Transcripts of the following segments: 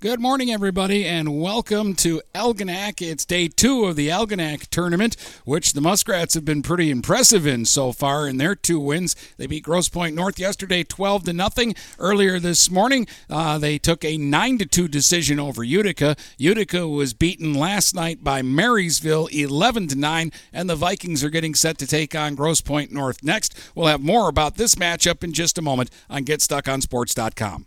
Good morning, everybody, and welcome to Algonac. It's day two of the Algonac tournament, which the Muskrats have been pretty impressive in so far in their two wins. They beat Grosse Pointe North yesterday 12-0. Earlier this morning, they took a 9-2 decision over Utica. Utica was beaten last night by Marysville 11-9, and the Vikings are getting set to take on Grosse Pointe North next. We'll have more about this matchup in just a moment on GetStuckOnSports.com.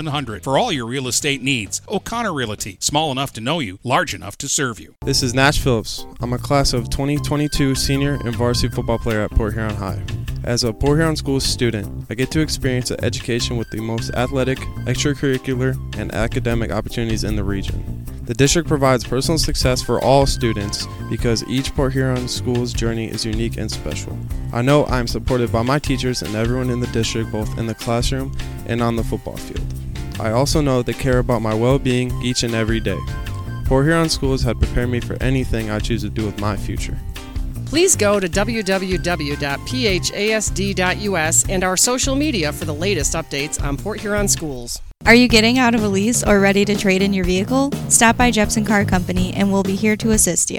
For all your real estate needs. O'Connor Realty, small enough to know you, large enough to serve you. This is Nash Phillips. I'm a class of 2022 senior and varsity football player at Port Huron High. As a Port Huron Schools student, I get to experience an education with the most athletic, extracurricular, and academic opportunities in the region. The district provides personal success for all students because each Port Huron Schools journey is unique and special. I know I am supported by my teachers and everyone in the district, both in the classroom and on the football field. I also know they care about my well-being each and every day. Port Huron Schools have prepared me for anything I choose to do with my future. Please go to www.phasd.us and our social media for the latest updates on Port Huron Schools. Are you getting out of a lease or ready to trade in your vehicle? Stop by Jepson Car Company and we'll be here to assist you.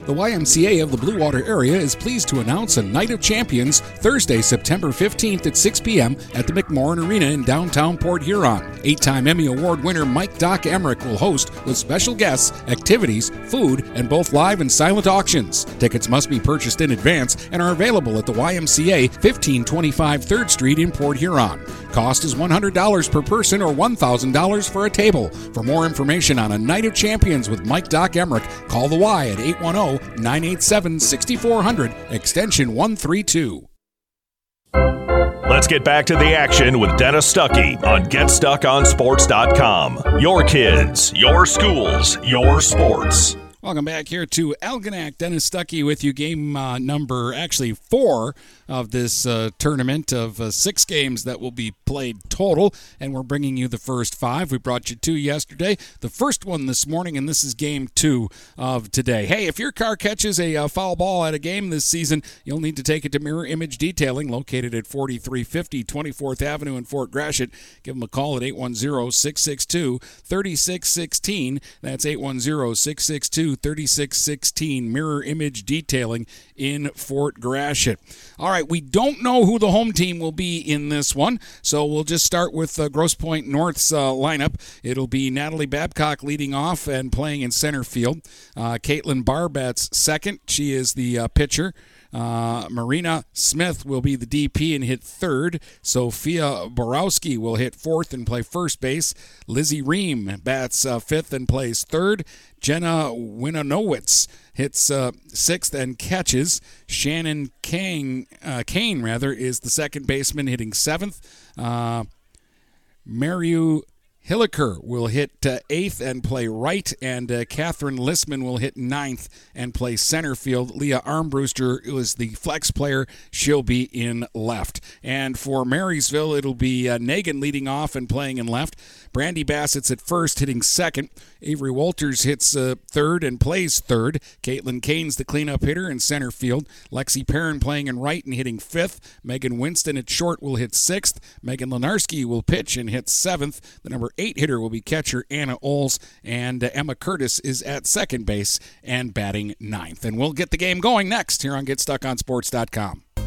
The YMCA of the Blue Water area is pleased to announce a Night of Champions Thursday, September 15th at 6 p.m. at the McMorran Arena in downtown Port Huron. 8-time Emmy Award winner Mike Doc Emmerich will host with special guests, activities, food, and both live and silent auctions. Tickets must be purchased in advance and are available at the YMCA, 1525 3rd Street in Port Huron. Cost is $100 per person or $1,000 for a table. For more information on a Night of Champions with Mike Doc Emmerich, call the Y at 810-987-6400, extension 132. Let's get back to the action with Dennis Stuckey on GetStuckOnSports.com. Your kids, your schools, your sports. Welcome back here to Algonac. Dennis Stuckey with you. Game number actually 4 of this tournament of 6 games that will be played total, and we're bringing you the first 5. We brought you 2 yesterday, the first one this morning, and this is game 2 of today. Hey, if your car catches a foul ball at a game this season, you'll need to take it to Mirror Image Detailing, located at 4350 24th Avenue in Fort Gratiot. Give them a call at 810-662-3616. That's 810-662-3616, Mirror Image Detailing in Fort Gratiot. All right, we don't know who the home team will be in this one, so we'll just start with Grosse Pointe North's lineup. It'll be Natalie Babcock leading off and playing in center field. Caitlin Barr bats second. She is the pitcher. Marina Smith will be the DP and hit third. Sophia Borowski will hit fourth and play first base. Lizzie Reaume bats fifth and plays third. Jenna Winowicki hits sixth and catches. Shannon Kane is the second baseman, hitting seventh. Mario Hilliker will hit eighth and play right, and Katherine Listman will hit ninth and play center field. Leah Armbruster is the flex player. She'll be in left. And for Marysville, it'll be Nagin leading off and playing in left. Brandy Bassett's at first, hitting second. Avery Walters hits third and plays third. Caitlin Kane's the cleanup hitter in center field. Lexi Perrin playing in right and hitting fifth. Megan Winston at short will hit sixth. Megan Lenarski will pitch and hit seventh. The number 8 hitter will be catcher Anna Oles, and Emma Curtis is at second base and batting ninth. And we'll get the game going next here on GetStuckOnSports.com.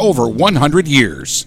over 100 years.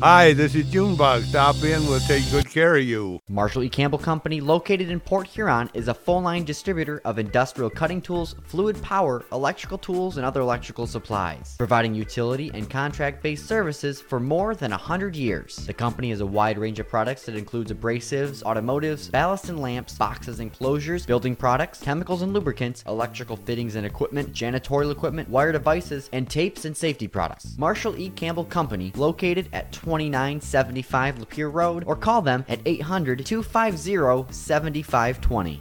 Hi, this is Junebug. Stop in. We'll take good care of you. Marshall E. Campbell Company, located in Port Huron, is a full-line distributor of industrial cutting tools, fluid power, electrical tools, and other electrical supplies, providing utility and contract-based services for more than 100 years. The company has a wide range of products that includes abrasives, automotives, ballast and lamps, boxes and closures, building products, chemicals and lubricants, electrical fittings and equipment, janitorial equipment, wire devices, and tapes and safety products. Marshall E. Campbell Company, located at 2975 Lapeer Road, or call them at 800-250-7520.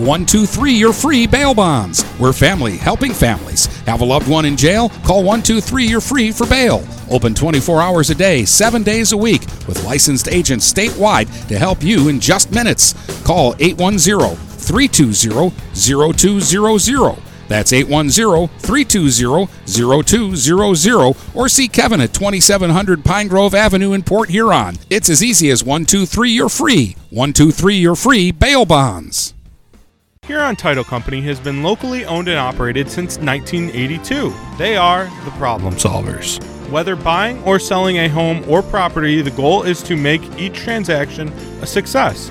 123 your free bail bonds. We're family helping families. Have a loved one in jail? Call 123 your free for bail. Open 24 hours a day, 7 days a week, with licensed agents statewide to help you in just minutes. Call 810-320-0200. That's 810-320-0200, or see Kevin at 2700 Pine Grove Avenue in Port Huron. It's as easy as 123 you're free. 123 you're free bail bonds. Huron Title Company has been locally owned and operated since 1982. They are the problem solvers. Whether buying or selling a home or property, the goal is to make each transaction a success.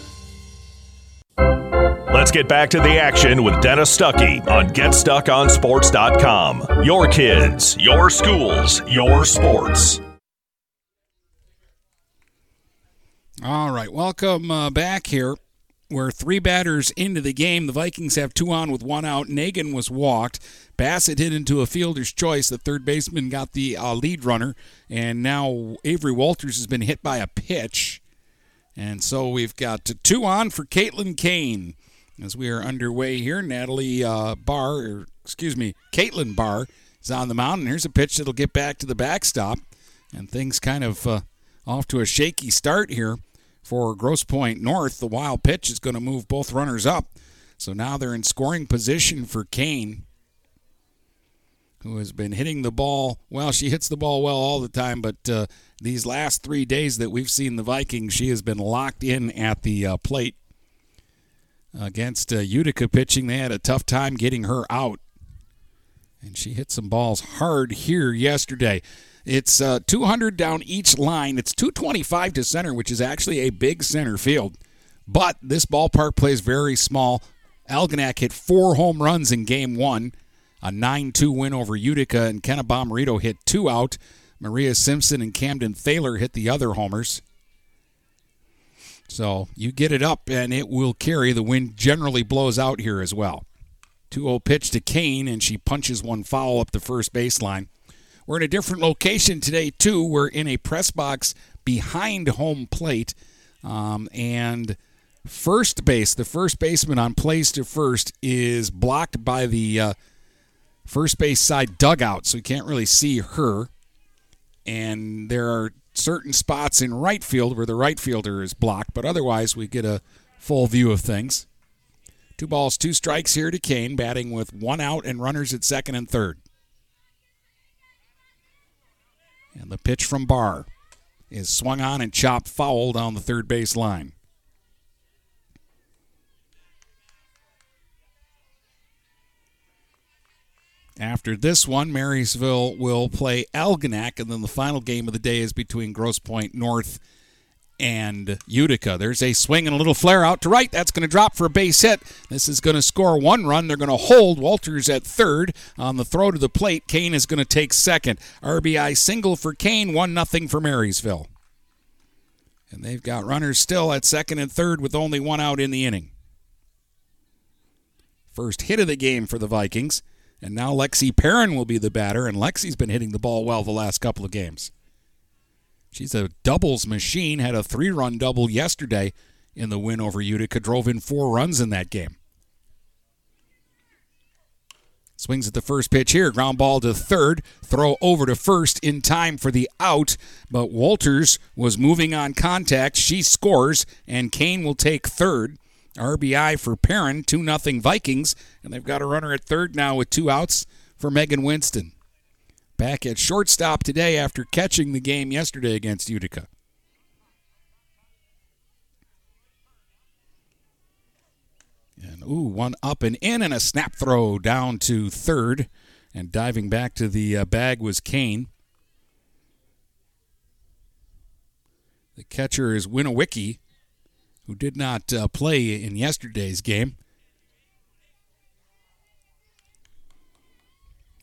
Let's get back to the action with Dennis Stuckey on GetStuckOnSports.com. Your kids, your schools, your sports. All right, welcome back here. We're three batters into the game. The Vikings have two on with one out. Nagin was walked. Bassett hit into a fielder's choice. The third baseman got the lead runner. And now Avery Walters has been hit by a pitch. And so we've got two on for Caitlin Kane. As we are underway here, Caitlin Barr is on the mound, and here's a pitch that'll get back to the backstop. And things kind of off to a shaky start here for Grosse Pointe North. The wild pitch is going to move both runners up. So now they're in scoring position for Kane, who has been hitting the ball. Well, she hits the ball well all the time, but these last 3 days that we've seen the Vikings, she has been locked in at the plate. Against Utica pitching, they had a tough time getting her out. And she hit some balls hard here yesterday. It's 200 down each line. It's 225 to center, which is actually a big center field. But this ballpark plays very small. Algonac hit 4 home runs in game 1. A 9-2 win over Utica, and Kenna Bomarito hit 2 out. Maria Simpson and Camden Thaler hit the other homers. So you get it up, and it will carry. The wind generally blows out here as well. 2-0 pitch to Kane, and she punches one foul up the first baseline. We're in a different location today, too. We're in a press box behind home plate. And first base, the first baseman on plays to first, is blocked by the first base side dugout, so you can't really see her. And there are certain spots in right field where the right fielder is blocked, but otherwise we get a full view of things. 2 balls, 2 strikes here to Kane, batting with one out and runners at second and third. And the pitch from Barr is swung on and chopped foul down the third base line. After this one, Marysville will play Algonac, and then the final game of the day is between Grosse Pointe North and Utica. There's a swing and a little flare out to right. That's going to drop for a base hit. This is going to score 1 run. They're going to hold Walters at third. On the throw to the plate, Kane is going to take second. RBI single for Kane, 1-0 for Marysville. And they've got runners still at second and third with only one out in the inning. First hit of the game for the Vikings. And now Lexi Perrin will be the batter, and Lexi's been hitting the ball well the last couple of games. She's a doubles machine, had a 3-run double yesterday in the win over Utica, drove in 4 runs in that game. Swings at the first pitch here, ground ball to third, throw over to first in time for the out, but Walters was moving on contact. She scores, and Kane will take third. RBI for Perrin, 2-0 Vikings, and they've got a runner at third now with 2 outs for Megan Winston. Back at shortstop today after catching the game yesterday against Utica. And one up and in, and a snap throw down to third, and diving back to the bag was Kane. The catcher is Winowicki, who did not play in yesterday's game.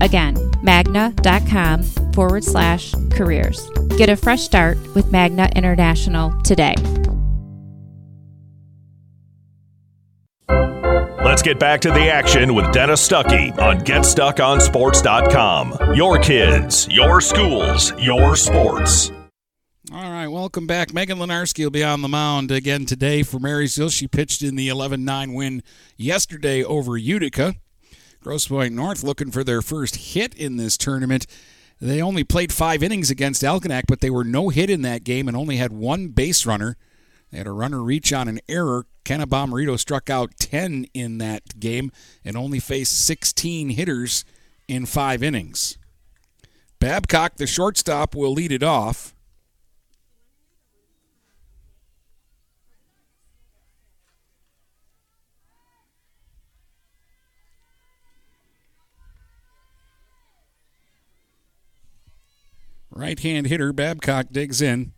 Again, magna.com/careers. Get a fresh start with Magna International today. Let's get back to the action with Dennis Stuckey on GetStuckOnSports.com. Your kids, your schools, your sports. All right, welcome back. Megan Lenarski will be on the mound again today for Marysville. She pitched in the 11-9 win yesterday over Utica. Grosse Pointe North looking for their first hit in this tournament. They only played 5 innings against Algonac, but they were no hit in that game and only had 1 base runner. They had a runner reach on an error. Kenna Bomarito struck out 10 in that game and only faced 16 hitters in 5 innings. Babcock, the shortstop, will lead it off. Right-hand hitter Babcock digs in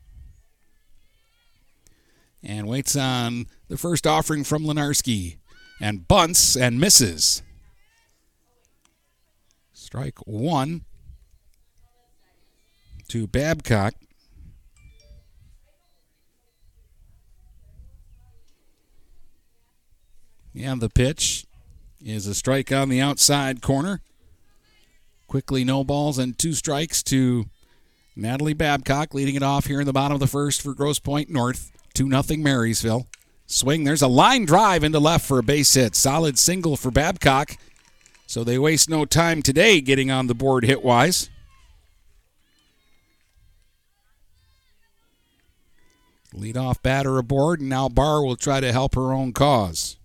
and waits on the first offering from Lenarski and bunts and misses. Strike 1 to Babcock. And the pitch is a strike on the outside corner. Quickly no balls and 2 strikes to Natalie Babcock, leading it off here in the bottom of the first for Grosse Pointe North. 2-0 Marysville. Swing, there's a line drive into left for a base hit. Solid single for Babcock. So they waste no time today getting on the board hit-wise. Leadoff batter aboard, and now Barr will try to help her own cause.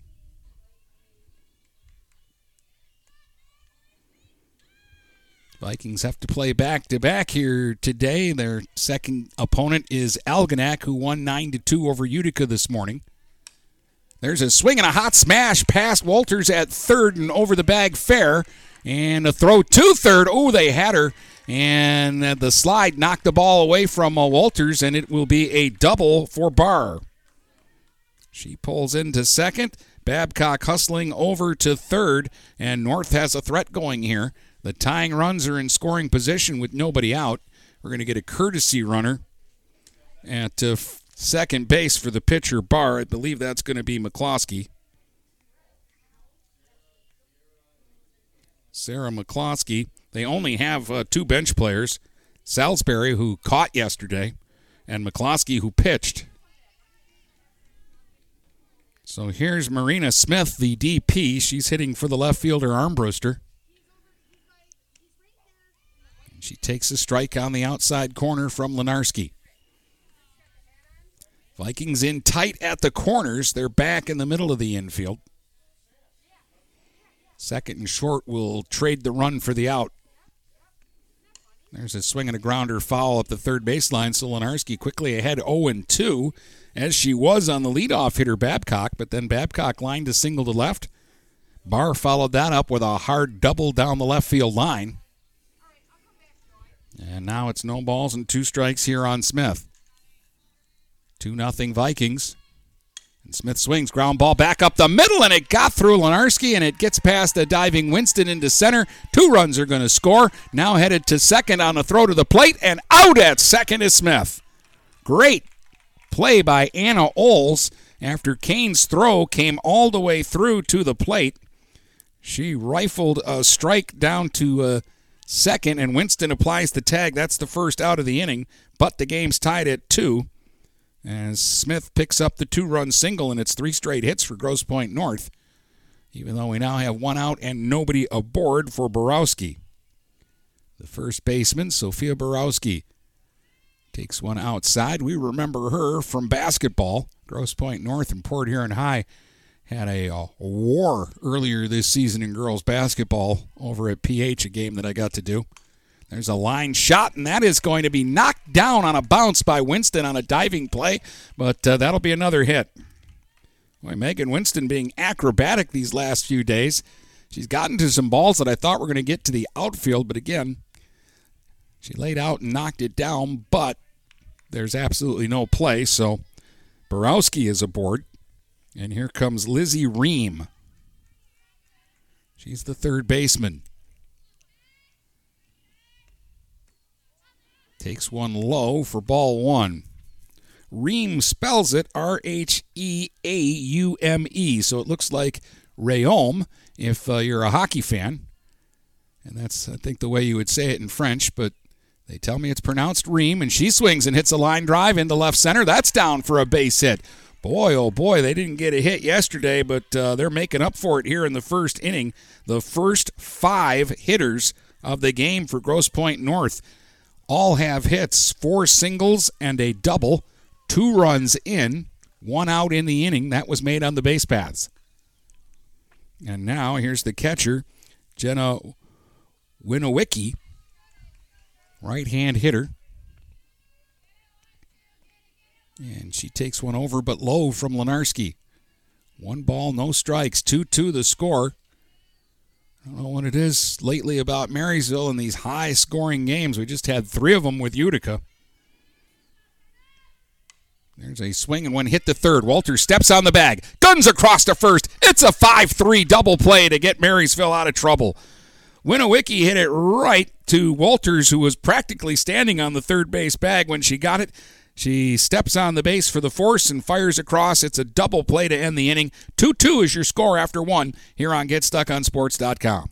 Vikings have to play back-to-back here today. Their second opponent is Algonac, who won 9-2 over Utica this morning. There's a swing and a hot smash past Walters at third and over the bag fair. And a throw to third. Oh, they had her. And the slide knocked the ball away from Walters, and it will be a double for Barr. She pulls into second. Babcock hustling over to third, and North has a threat going here. The tying runs are in scoring position with nobody out. We're going to get a courtesy runner at second base for the pitcher, Barr. I believe that's going to be McCloskey. Sarah McCloskey. They only have 2 bench players. Salisbury, who caught yesterday, and McCloskey, who pitched. So here's Marina Smith, the DP. She's hitting for the left fielder, Armbruster. She takes a strike on the outside corner from Lenarski. Vikings in tight at the corners. They're back in the middle of the infield. Second and short will trade the run for the out. There's a swing and a grounder foul up the third baseline. So Lenarski quickly ahead 0-2, as she was on the leadoff hitter Babcock, but then Babcock lined a single to left. Barr followed that up with a hard double down the left field line. And now it's no balls and two strikes here on Smith. 2-0 Vikings. And Smith swings, ground ball back up the middle, and it got through Lenarski, and it gets past a diving Winston into center. Two runs are going to score. Now headed to second on a throw to the plate, and out at second is Smith. Great play by Anna Oles after Kane's throw came all the way through to the plate. She rifled a strike down to second, and Winston applies the tag. That's the first out of the inning, but the game's tied at 2. As Smith picks up the two-run single, and it's 3 straight hits for Grosse Pointe North, even though we now have one out and nobody aboard for Borowski. The first baseman, Sophia Borowski, takes one outside. We remember her from basketball. Grosse Pointe North and Port Huron High had a war earlier this season in girls basketball over at PH, a game that I got to do. There's a line shot, and that is going to be knocked down on a bounce by Winston on a diving play, but that'll be another hit. Boy, Megan Winston being acrobatic these last few days. She's gotten to some balls that I thought were going to get to the outfield, but again, she laid out and knocked it down, but there's absolutely no play, so Borowski is aboard. And here comes Lizzie Reaume. She's the third baseman. Takes one low for ball one. Reaume spells it R-H-E-A-U-M-E, so it looks like Reaume if you're a hockey fan. And that's, I think, the way you would say it in French, but they tell me it's pronounced Reaume, and she swings and hits a line drive into left center. That's down for a base hit. Boy, oh boy, they didn't get a hit yesterday, but they're making up for it here in the first inning. The first 5 hitters of the game for Grosse Pointe North all have hits, 4 singles and a double, 2 runs in, 1 out in the inning. That was made on the base paths. And now here's the catcher, Jenna Winowicki, right-hand hitter. And she takes one over but low from Lenarski. 1 ball, no strikes, 2-2 the score. I don't know what it is lately about Marysville and these high-scoring games. We just had 3 of them with Utica. There's a swing and one hit to third. Walters steps on the bag. Guns across to first. It's a 5-3 double play to get Marysville out of trouble. Winowicki hit it right to Walters, who was practically standing on the third base bag when she got it. She steps on the base for the force and fires across. It's a double play to end the inning. 2-2 is your score after 1 here on GetStuckOnSports.com.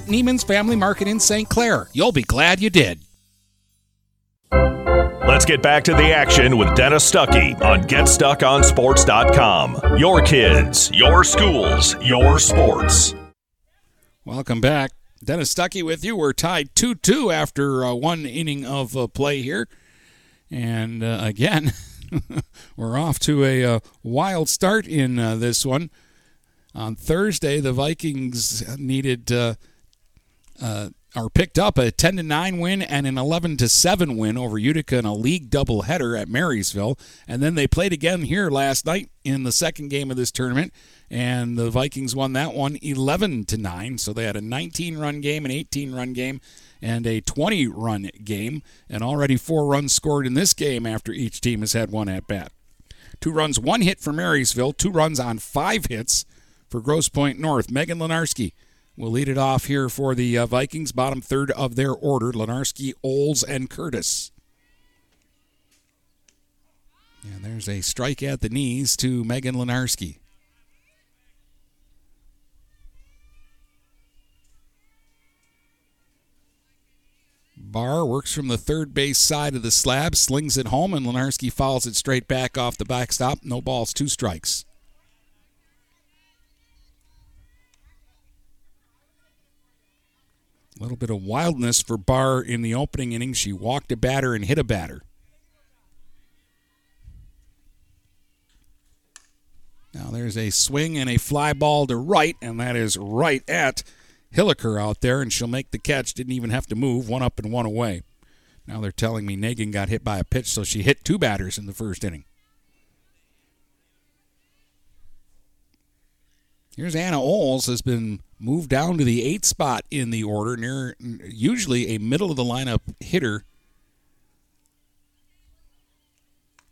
Neiman's Family Market in St. Clair. You'll be glad you did. Let's get back to the action with Dennis Stuckey on GetStuckOnSports.com. Your kids, your schools, your sports. Welcome back. Dennis Stuckey with you. We're tied 2-2 after 1 inning of play here. And again, we're off to a wild start in this one. On Thursday, the Vikings needed or picked up a 10-9 win and an 11-7 win over Utica in a league doubleheader at Marysville. And then they played again here last night in the second game of this tournament, and the Vikings won that one 11-9. So they had a 19-run game, an 18-run game, and a 20-run game, and already 4 runs scored in this game after each team has had one at-bat. 2 runs, 1 hit for Marysville, 2 runs on 5 hits for Grosse Pointe North. Megan Lenarski will lead it off here for the Vikings, bottom third of their order, Lenarski, Oles, and Curtis. And there's a strike at the knees to Megan Lenarski. Barr works from the third base side of the slab, slings it home, and Lenarski fouls it straight back off the backstop. No balls, 2 strikes. A little bit of wildness for Barr in the opening inning. She walked a batter and hit a batter. Now there's a swing and a fly ball to right, and that is right at Hilliker out there, and she'll make the catch. Didn't even have to move. 1 up and 1 away. Now they're telling me Nagin got hit by a pitch, so she hit 2 batters in the first inning. Here's Anna Oles, has been moved down to the 8th spot in the order, near usually a middle-of-the-lineup hitter.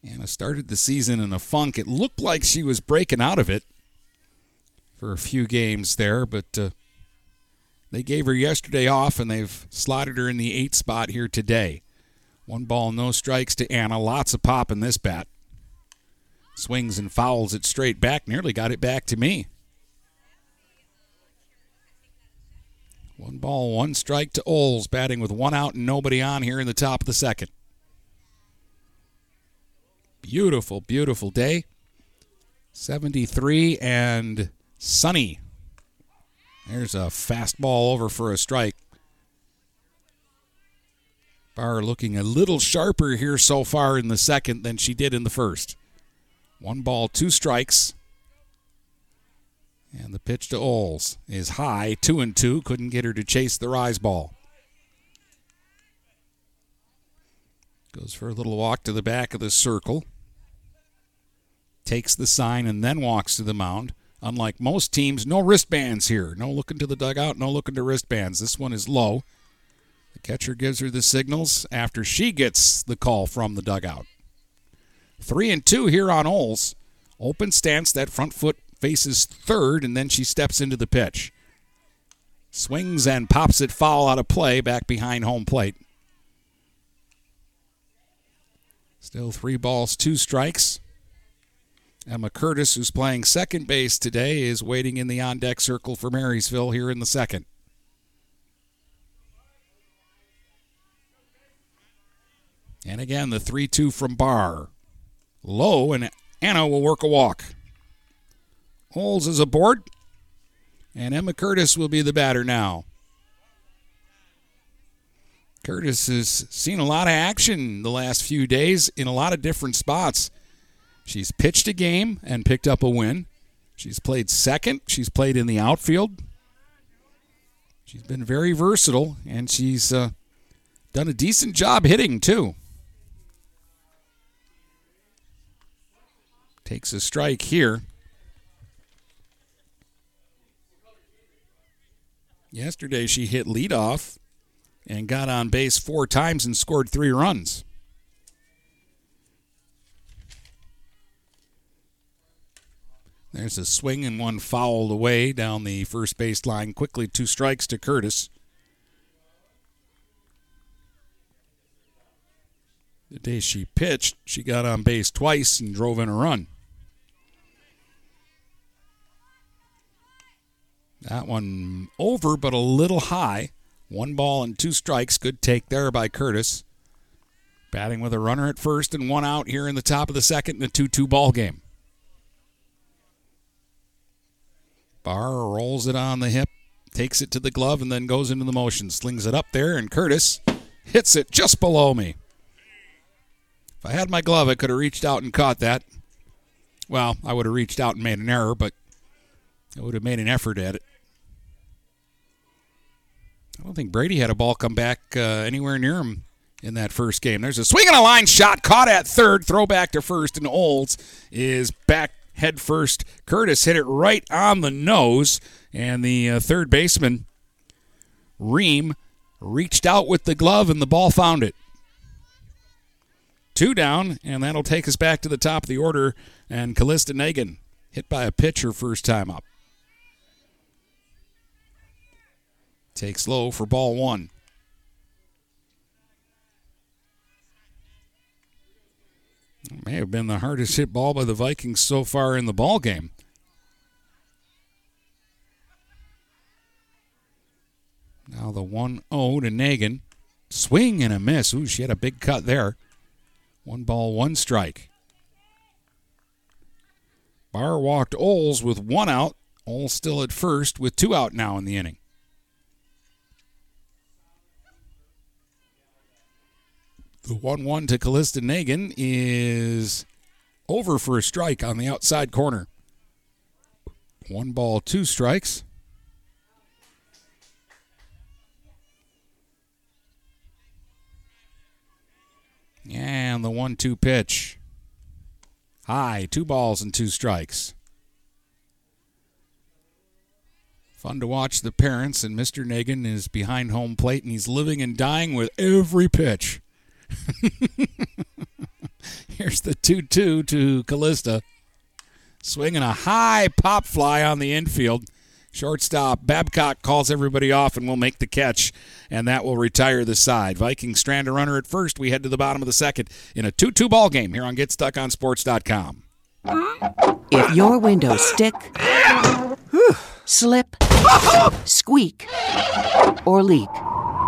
Anna started the season in a funk. It looked like she was breaking out of it for a few games there, but they gave her yesterday off, and they've slotted her in the 8th spot here today. 1 ball, no strikes to Anna. Lots of pop in this bat. Swings and fouls it straight back. Nearly got it back to me. 1 ball, 1 strike to Oles, batting with 1 out and nobody on here in the top of the second. Beautiful, beautiful day. 73 and sunny. There's a fastball over for a strike. Barr looking a little sharper here so far in the second than she did in the first. 1 ball, 2 strikes. And the pitch to Oles is high, 2-2. Couldn't get her to chase the rise ball. Goes for a little walk to the back of the circle. Takes the sign and then walks to the mound. Unlike most teams, no wristbands here. No looking to the dugout, no looking to wristbands. This one is low. The catcher gives her the signals after she gets the call from the dugout. 3-2 here on Oles. Open stance, that front foot faces third, and then she steps into the pitch. Swings and pops it foul out of play back behind home plate. Still 3 balls, 2 strikes. Emma Curtis, who's playing second base today, is waiting in the on-deck circle for Marysville here in the second. And again, the 3-2 from Barr. Low, and Anna will work a walk. Oles is aboard, and Emma Curtis will be the batter now. Curtis has seen a lot of action the last few days in a lot of different spots. She's pitched a game and picked up a win. She's played second. She's played in the outfield. She's been very versatile, and she's done a decent job hitting, too. Takes a strike here. Yesterday she hit leadoff and got on base 4 times and scored 3 runs. There's a swing and one fouled away down the first baseline. Quickly, 2 strikes to Curtis. The day she pitched, she got on base twice and drove in a run. That one over, but a little high. 1 ball and 2 strikes. Good take there by Curtis. Batting with a runner at first and 1 out here in the top of the second in a 2-2 ball game. Barr rolls it on the hip, takes it to the glove, and then goes into the motion. Slings it up there, and Curtis hits it just below me. If I had my glove, I could have reached out and caught that. Well, I would have reached out and made an error, but I would have made an effort at it. I don't think Brady had a ball come back anywhere near him in that first game. There's a swing and a line shot, caught at third, throw back to first, and Oles is back head first. Curtis hit it right on the nose, and the third baseman, Reaume, reached out with the glove, and the ball found it. Two down, and that'll take us back to the top of the order, and Kalista Nagin hit by a pitch her first time up. Takes low for ball one. It may have been the hardest hit ball by the Vikings so far in the ball game. Now the 1-0 to Nagin. Swing and a miss. Ooh, she had a big cut there. 1-1 strike. Barr walked Oles with one out. Oles still at first with two out now in the inning. The 1-1 to Kalista Nagin is over for a strike on the outside corner. 1-2 strikes. And the 1-2 pitch. High, 2-2 strikes. Fun to watch the parents, and Mr. Nagin is behind home plate, and he's living and dying with every pitch. Here's the 2-2 to Kalista. Swinging a high pop fly on the infield. Shortstop Babcock calls everybody off and will make the catch, and that will retire the side. Vikings strand a runner at first. We head to the bottom of the second in a 2-2 ball game here on GetStuckOnSports.com. If your windows stick, slip, squeak, or leak,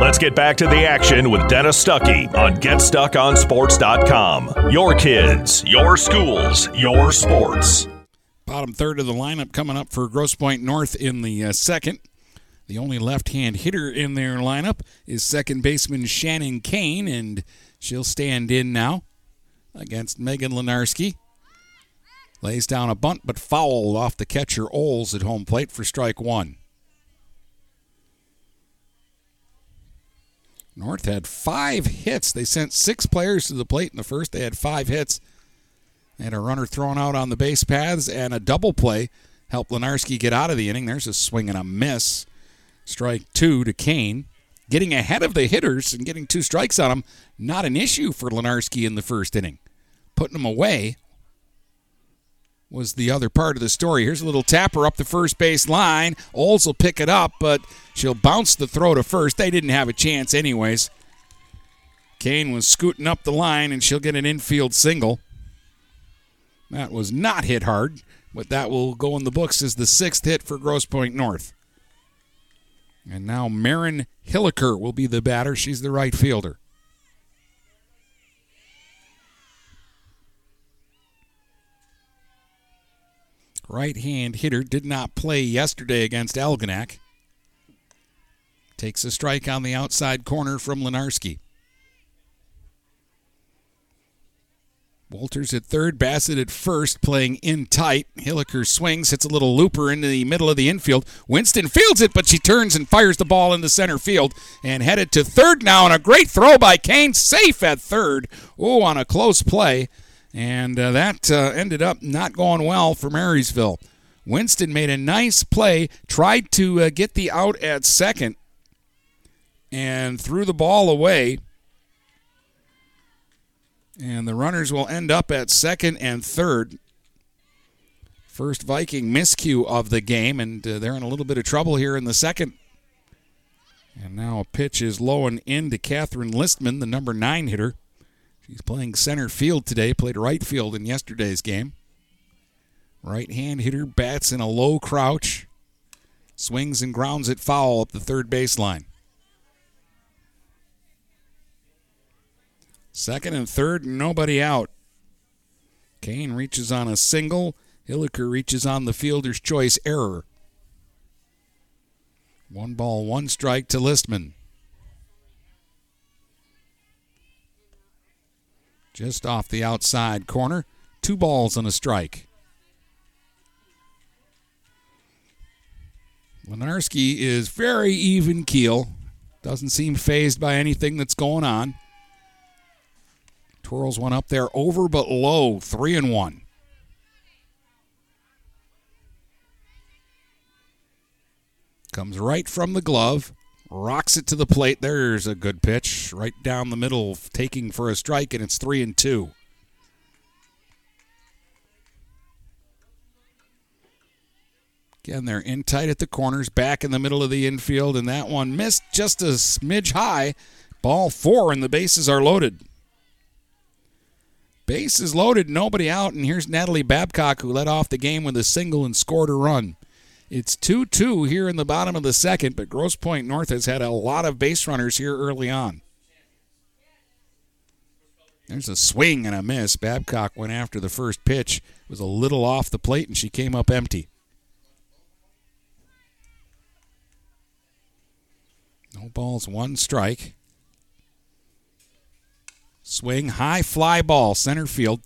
Let's get back to the action with Dennis Stuckey on GetStuckOnSports.com. Your kids, your schools, your sports. Bottom third of the lineup coming up for Grosse Pointe North in the second. The only left-hand hitter in their lineup is second baseman Shannon Kane, and she'll stand in now against Megan Lenarski. Lays down a bunt, but fouled off the catcher Oles at home plate for strike one. North had 5 hits. They sent 6 players to the plate in the first. They had 5 hits. They had a runner thrown out on the base paths, and a double play helped Lenarski get out of the inning. There's a swing and a miss. Strike two to Kane. Getting ahead of the hitters and getting 2 strikes on them, not an issue for Lenarski in the first inning. Putting them away was the other part of the story. Here's a little tapper up the first base line. Oles will pick it up, but she'll bounce the throw to first. They didn't have a chance anyways. Kane was scooting up the line, and she'll get an infield single. That was not hit hard, but that will go in the books as the 6th hit for Grosse Pointe North. And now Marina Hilliker will be the batter. She's the right fielder. Right-hand hitter, did not play yesterday against Algonac. Takes a strike on the outside corner from Lenarski. Walters at third, Bassett at first, playing in tight. Hilliker swings, hits a little looper into the middle of the infield. Winston fields it, but she turns and fires the ball into center field and headed to third now, and a great throw by Kane, safe at third. Oh, on a close play. And that ended up not going well for Marysville. Winston made a nice play, tried to get the out at second, and threw the ball away. And the runners will end up at second and third. First Viking miscue of the game, and they're in a little bit of trouble here in the second. And now a pitch is low and in to Katherine Listman, the number 9 hitter. She's playing center field today, played right field in yesterday's game. Right-hand hitter bats in a low crouch. Swings and grounds it foul up the third baseline. Second and third, nobody out. Kane reaches on a single. Hilliker reaches on the fielder's choice error. 1-1 to Listman. Just off the outside corner. 2-1. Lenarski is very even keel. Doesn't seem fazed by anything that's going on. Twirls one up there over but low. 3-1. Comes right from the glove, rocks it to the plate. There's a good pitch right down the middle, taking for a strike, and it's 3-2. Again, they're in tight at the corners, back in the middle of the infield, and that one missed just a smidge high. Ball 4, and the bases are loaded. Bases loaded, nobody out, and here's Natalie Babcock, who led off the game with a single and scored a run. It's 2-2 here in the bottom of the second, but Grosse Pointe North has had a lot of base runners here early on. There's a swing and a miss. Babcock went after the first pitch. It was a little off the plate, and she came up empty. No balls, 1. Swing, high fly ball, center field.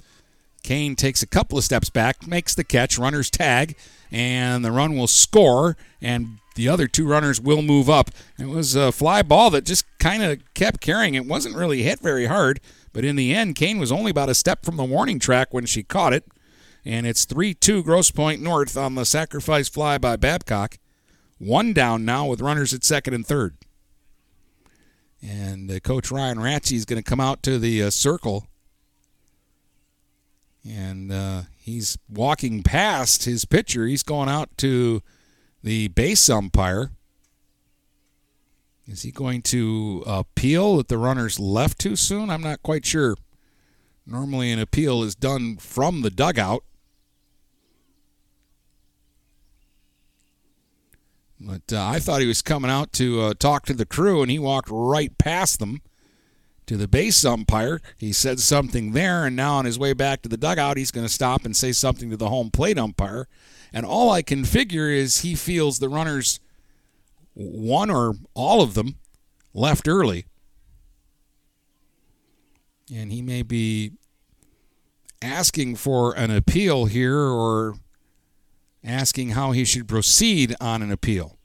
Kane takes a couple of steps back, makes the catch, runners tag, and the run will score, and the other two runners will move up. It was a fly ball that just kind of kept carrying. It wasn't really hit very hard, but in the end, Kane was only about a step from the warning track when she caught it, and it's 3-2 Grosse Pointe North on the sacrifice fly by Babcock. 1 now with runners at second and third. And Coach Ryan Ratchey is going to come out to the circle. And he's walking past his pitcher. He's going out to the base umpire. Is he going to appeal that the runner's left too soon? I'm not quite sure. Normally an appeal is done from the dugout. But I thought he was coming out to talk to the crew, and he walked right past them to the base umpire. He said something there, and now on his way back to the dugout, he's going to stop and say something to the home plate umpire. And all I can figure is he feels the runners, one or all of them, left early. And he may be asking for an appeal here or asking how he should proceed on an appeal.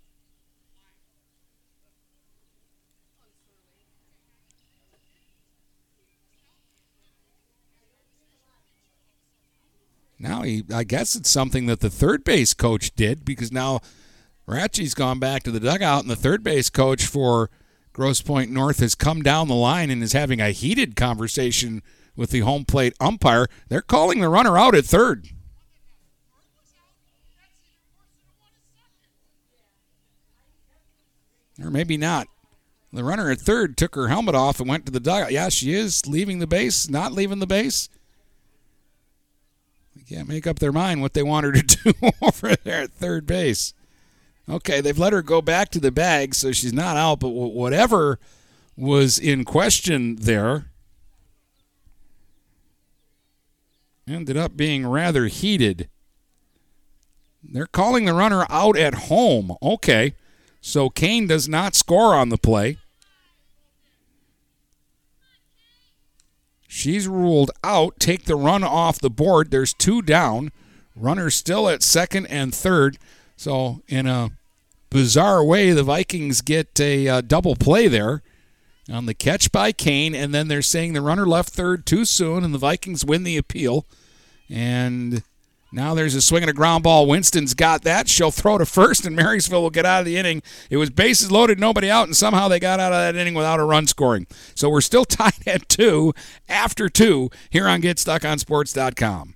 Now I guess it's something that the third base coach did, because now Ratchey's gone back to the dugout, and the third base coach for Grosse Pointe North has come down the line and is having a heated conversation with the home plate umpire. They're calling the runner out at third. Or maybe not. The runner at third took her helmet off and went to the dugout. Yeah, she is leaving the base, not leaving the base. Can't make up their mind what they want her to do over there at third base. Okay, they've let her go back to the bag, so she's not out, but whatever was in question there ended up being rather heated. They're calling the runner out at home. Okay, so Kane does not score on the play. She's ruled out. Take the run off the board. There's 2. Runners still at second and third. So in a bizarre way, the Vikings get a double play there on the catch by Kane, and then they're saying the runner left third too soon, and the Vikings win the appeal. And Now there's a swing and a ground ball. Winston's got that. She'll throw to first, and Marysville will get out of the inning. It was bases loaded, nobody out, and somehow they got out of that inning without a run scoring. So we're still tied at 2 after 2 here on GetStuckOnSports.com.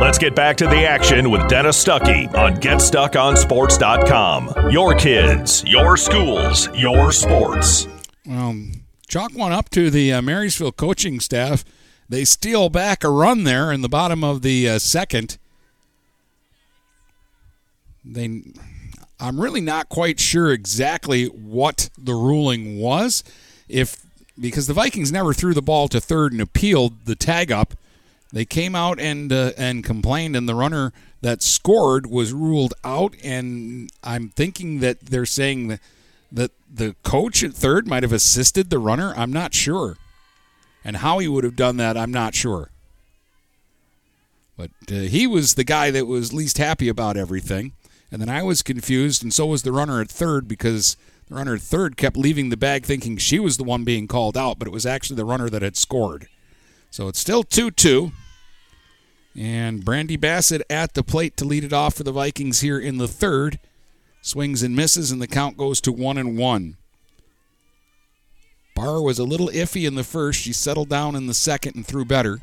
Let's get back to the action with Dennis Stuckey on GetStuckOnSports.com. Your kids, your schools, your sports. Chalk one up to the Marysville coaching staff. They steal back a run there in the bottom of the second. I'm really not quite sure exactly what the ruling was, because the Vikings never threw the ball to third and appealed the tag up. They came out and complained, and the runner that scored was ruled out. And I'm thinking that they're saying that the coach at third might have assisted the runner. I'm not sure. And how he would have done that, I'm not sure. But he was the guy that was least happy about everything. And then I was confused, and so was the runner at third, because the runner at third kept leaving the bag thinking she was the one being called out, but it was actually the runner that had scored. So it's still 2-2. And Brandy Bassett at the plate to lead it off for the Vikings here in the third. Swings and misses, and the count goes to 1-1. Barr was a little iffy in the first. She settled down in the second and threw better.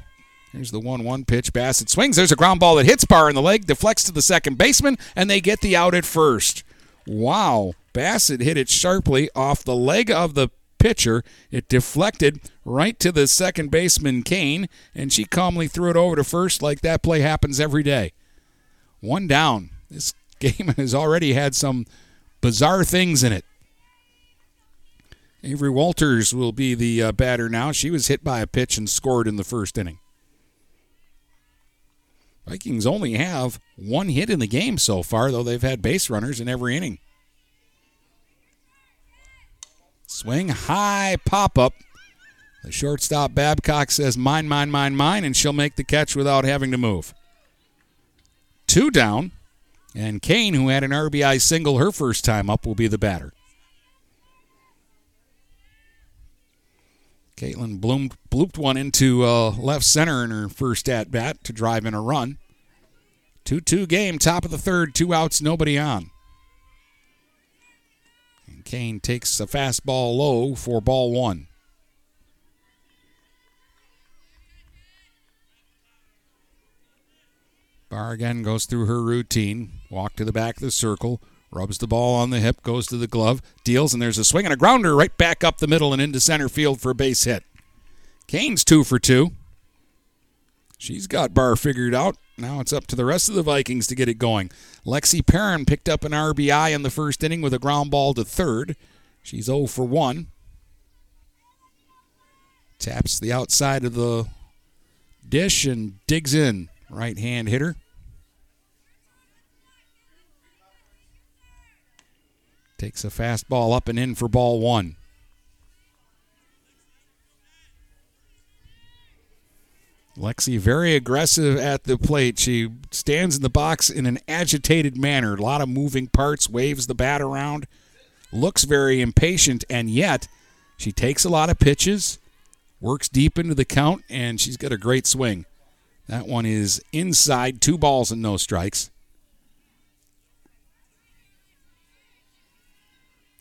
Here's the 1-1 pitch. Bassett swings. There's a ground ball that hits Barr in the leg, deflects to the second baseman, and they get the out at first. Wow. Bassett hit it sharply off the leg of the pitcher. It deflected right to the second baseman, Kane, and she calmly threw it over to first like that play happens every day. One down. This game has already had some bizarre things in it. Avery Walters will be the batter now. She was hit by a pitch and scored in the first inning. Vikings only have one hit in the game so far, though they've had base runners in every inning. Swing, high pop-up. The shortstop, Babcock, says, mine, and she'll make the catch without having to move. Two down, and Kane, who had an RBI single her first time up, will be the batter. Caitlin blooped one into left center in her first at-bat to drive in a run. 2-2 game, top of the third, two outs, nobody on. Kane takes a fastball low for ball one. Barr again goes through her routine. Walk to the back of the circle. Rubs the ball on the hip. Goes to the glove. Deals, and there's a swing and a grounder right back up the middle and into center field for a base hit. Kane's 2 for 2. She's got Barr figured out. Now it's up to the rest of the Vikings to get it going. Lexi Perrin picked up an RBI in the first inning with a ground ball to third. She's 0 for 1. Taps the outside of the dish and digs in. Right-hand hitter. Takes a fastball up and in for ball one. Lexi very aggressive at the plate. She stands in the box in an agitated manner. A lot of moving parts, waves the bat around, looks very impatient, and yet she takes a lot of pitches, works deep into the count, and she's got a great swing. That one is inside, 2 balls and no strikes.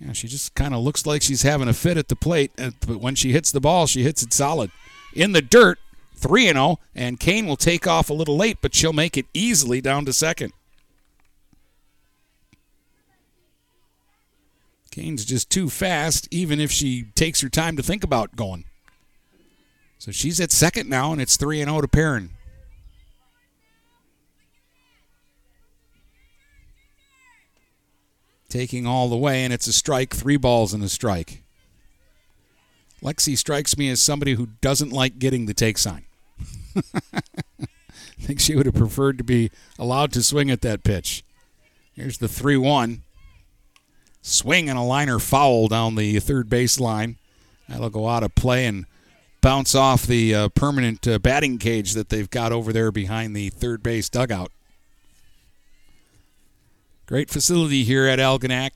Yeah, she just kind of looks like she's having a fit at the plate, but when she hits the ball, she hits it solid. In the dirt. 3-0, and Kane will take off a little late, but she'll make it easily down to second. Kane's just too fast, even if she takes her time to think about going. So she's at second now, and it's 3-0 to Perrin. Taking all the way, and it's a strike, 3 balls and a strike. Lexi strikes me as somebody who doesn't like getting the take sign. I think she would have preferred to be allowed to swing at that pitch. Here's the 3-1. Swing and a liner foul down the third baseline. That'll go out of play and bounce off the permanent batting cage that they've got over there behind the third base dugout. Great facility here at Algonac,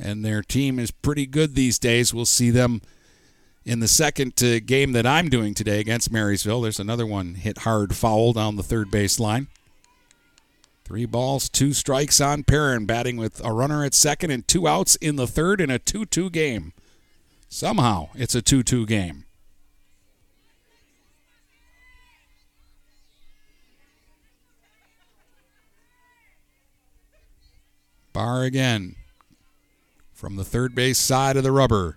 and their team is pretty good these days. We'll see them in the second game that I'm doing today against Marysville. There's another one hit hard foul down the third baseline. 3 balls, 2 strikes on Perrin, batting with a runner at second and 2 outs in the third in a 2-2 game. Somehow it's a 2-2 game. Barr again from the third base side of the rubber.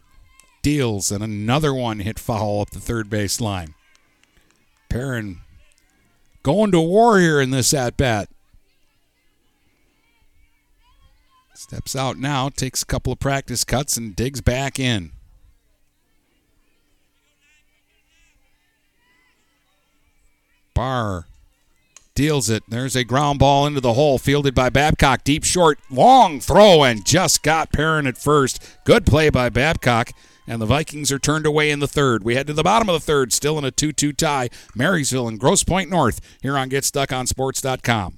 Deals, and another one hit foul up the third base line. Perrin going to war here in this at-bat. Steps out now, takes a couple of practice cuts, and digs back in. Barr deals it. There's a ground ball into the hole, fielded by Babcock. Deep short, long throw, and just got Perrin at first. Good play by Babcock, and the Vikings are turned away in the third. We head to the bottom of the third, still in a 2-2 tie. Marysville and Grosse Pointe North here on GetStuckOnSports.com.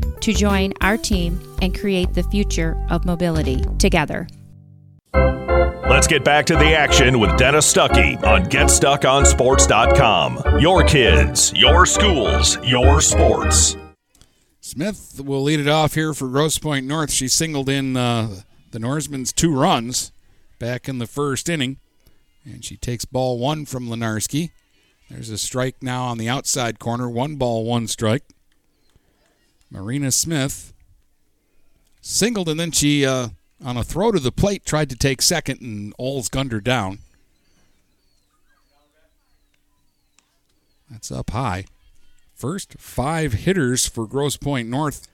to join our team and create the future of mobility together. Let's get back to the action with Dennis Stuckey on GetStuckOnSports.com. Your kids, your schools, your sports. Smith will lead it off here for Grosse Pointe North. She singled in the Norseman's 2 runs back in the first inning. And she takes ball 1 from Lenarski. There's a strike now on the outside corner. 1 ball, 1 strike. Marina Smith singled, and then she, on a throw to the plate, tried to take second, and Oles gunned her down. That's up high. First 5 hitters for Grosse Pointe North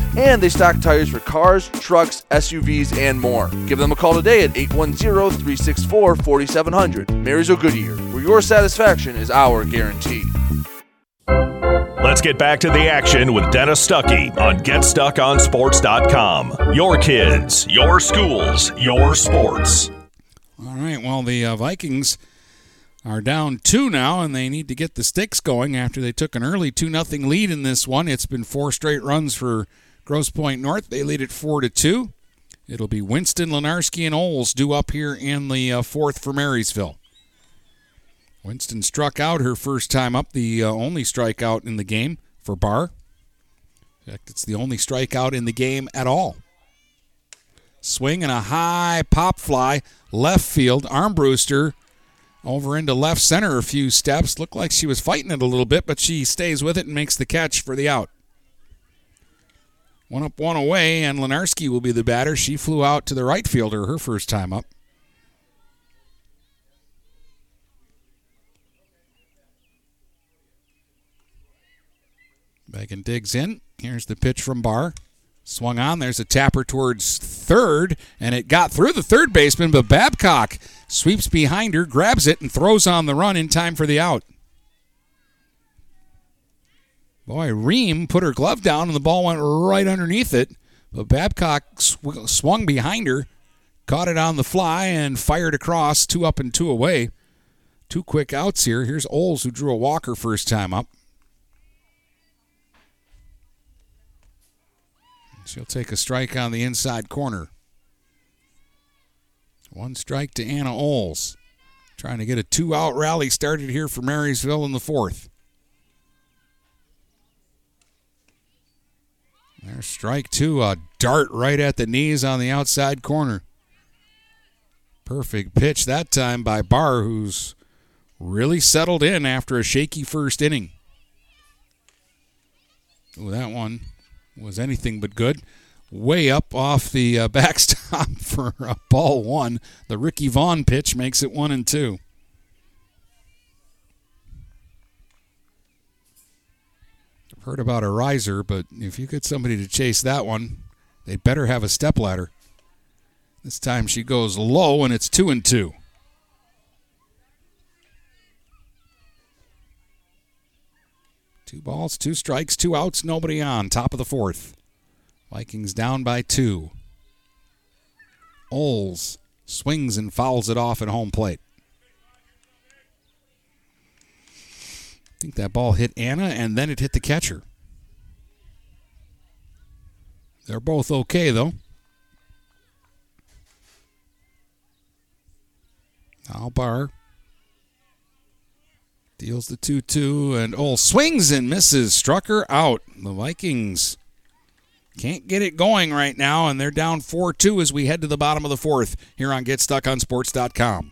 and they stock tires for cars, trucks, SUVs, and more. Give them a call today at 810-364-4700. Marysville Goodyear, where your satisfaction is our guarantee. Let's get back to the action with Dennis Stuckey on GetStuckOnSports.com. Your kids, your schools, your sports. All right, well, the Vikings are down 2 now, and they need to get the sticks going after they took an early 2-0 lead in this one. It's been 4 straight runs for Grosse Pointe North. They lead it 4-2. It'll be Winston, Lenarski, and Oles due up here in the fourth for Marysville. Winston struck out her first time up, the only strikeout in the game for Barr. In fact, it's the only strikeout in the game at all. Swing and a high pop fly, left field. Armbruster over into left center a few steps. Looked like she was fighting it a little bit, but she stays with it and makes the catch for the out. One up, one away, and Lenarski will be the batter. She flew out to the right fielder her first time up. Megan digs in. Here's the pitch from Barr. Swung on. There's a tapper towards third, and it got through the third baseman, but Babcock sweeps behind her, grabs it, and throws on the run in time for the out. Boy, Reaume put her glove down, and the ball went right underneath it, but Babcock swung behind her, caught it on the fly, and fired across. 2 up and 2 away. 2 quick outs here. Here's Oles, who drew a walk her first time up. She'll take a strike on the inside corner. 1 strike to Anna Oles. Trying to get a 2-out rally started here for Marysville in the fourth. There's strike 2, a dart right at the knees on the outside corner. Perfect pitch that time by Barr, who's really settled in after a shaky first inning. Oh, that one was anything but good. Way up off the backstop for ball 1. The Ricky Vaughn pitch makes it 1-2. I've heard about a riser, but if you get somebody to chase that one, they better have a stepladder. This time she goes low, and it's 2-2. Two balls, 2 strikes, 2 outs, nobody on. Top of the fourth. Vikings down by 2. Oles swings and fouls it off at home plate. I think that ball hit Anna, and then it hit the catcher. They're both okay, though. Now Barr deals the 2-2, and Oles swings and misses. Struck her out. The Vikings can't get it going right now, and they're down 4-2 as we head to the bottom of the fourth here on GetStuckOnSports.com.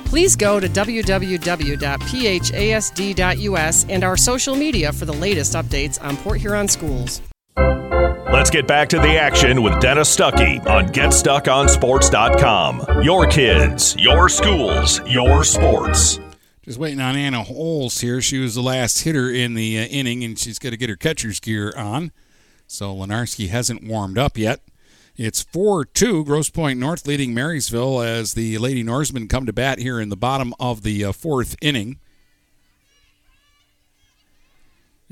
Please go to www.phasd.us and our social media for the latest updates on Port Huron Schools. Let's get back to the action with Dennis Stuckey on GetStuckOnSports.com. Your kids, your schools, your sports. Just waiting on Anna Oles here. She was the last hitter in the inning, and she's got to get her catcher's gear on. So Lenarski hasn't warmed up yet. It's 4-2, Grosse Pointe North leading Marysville as the Lady Norsemen come to bat here in the bottom of the fourth inning.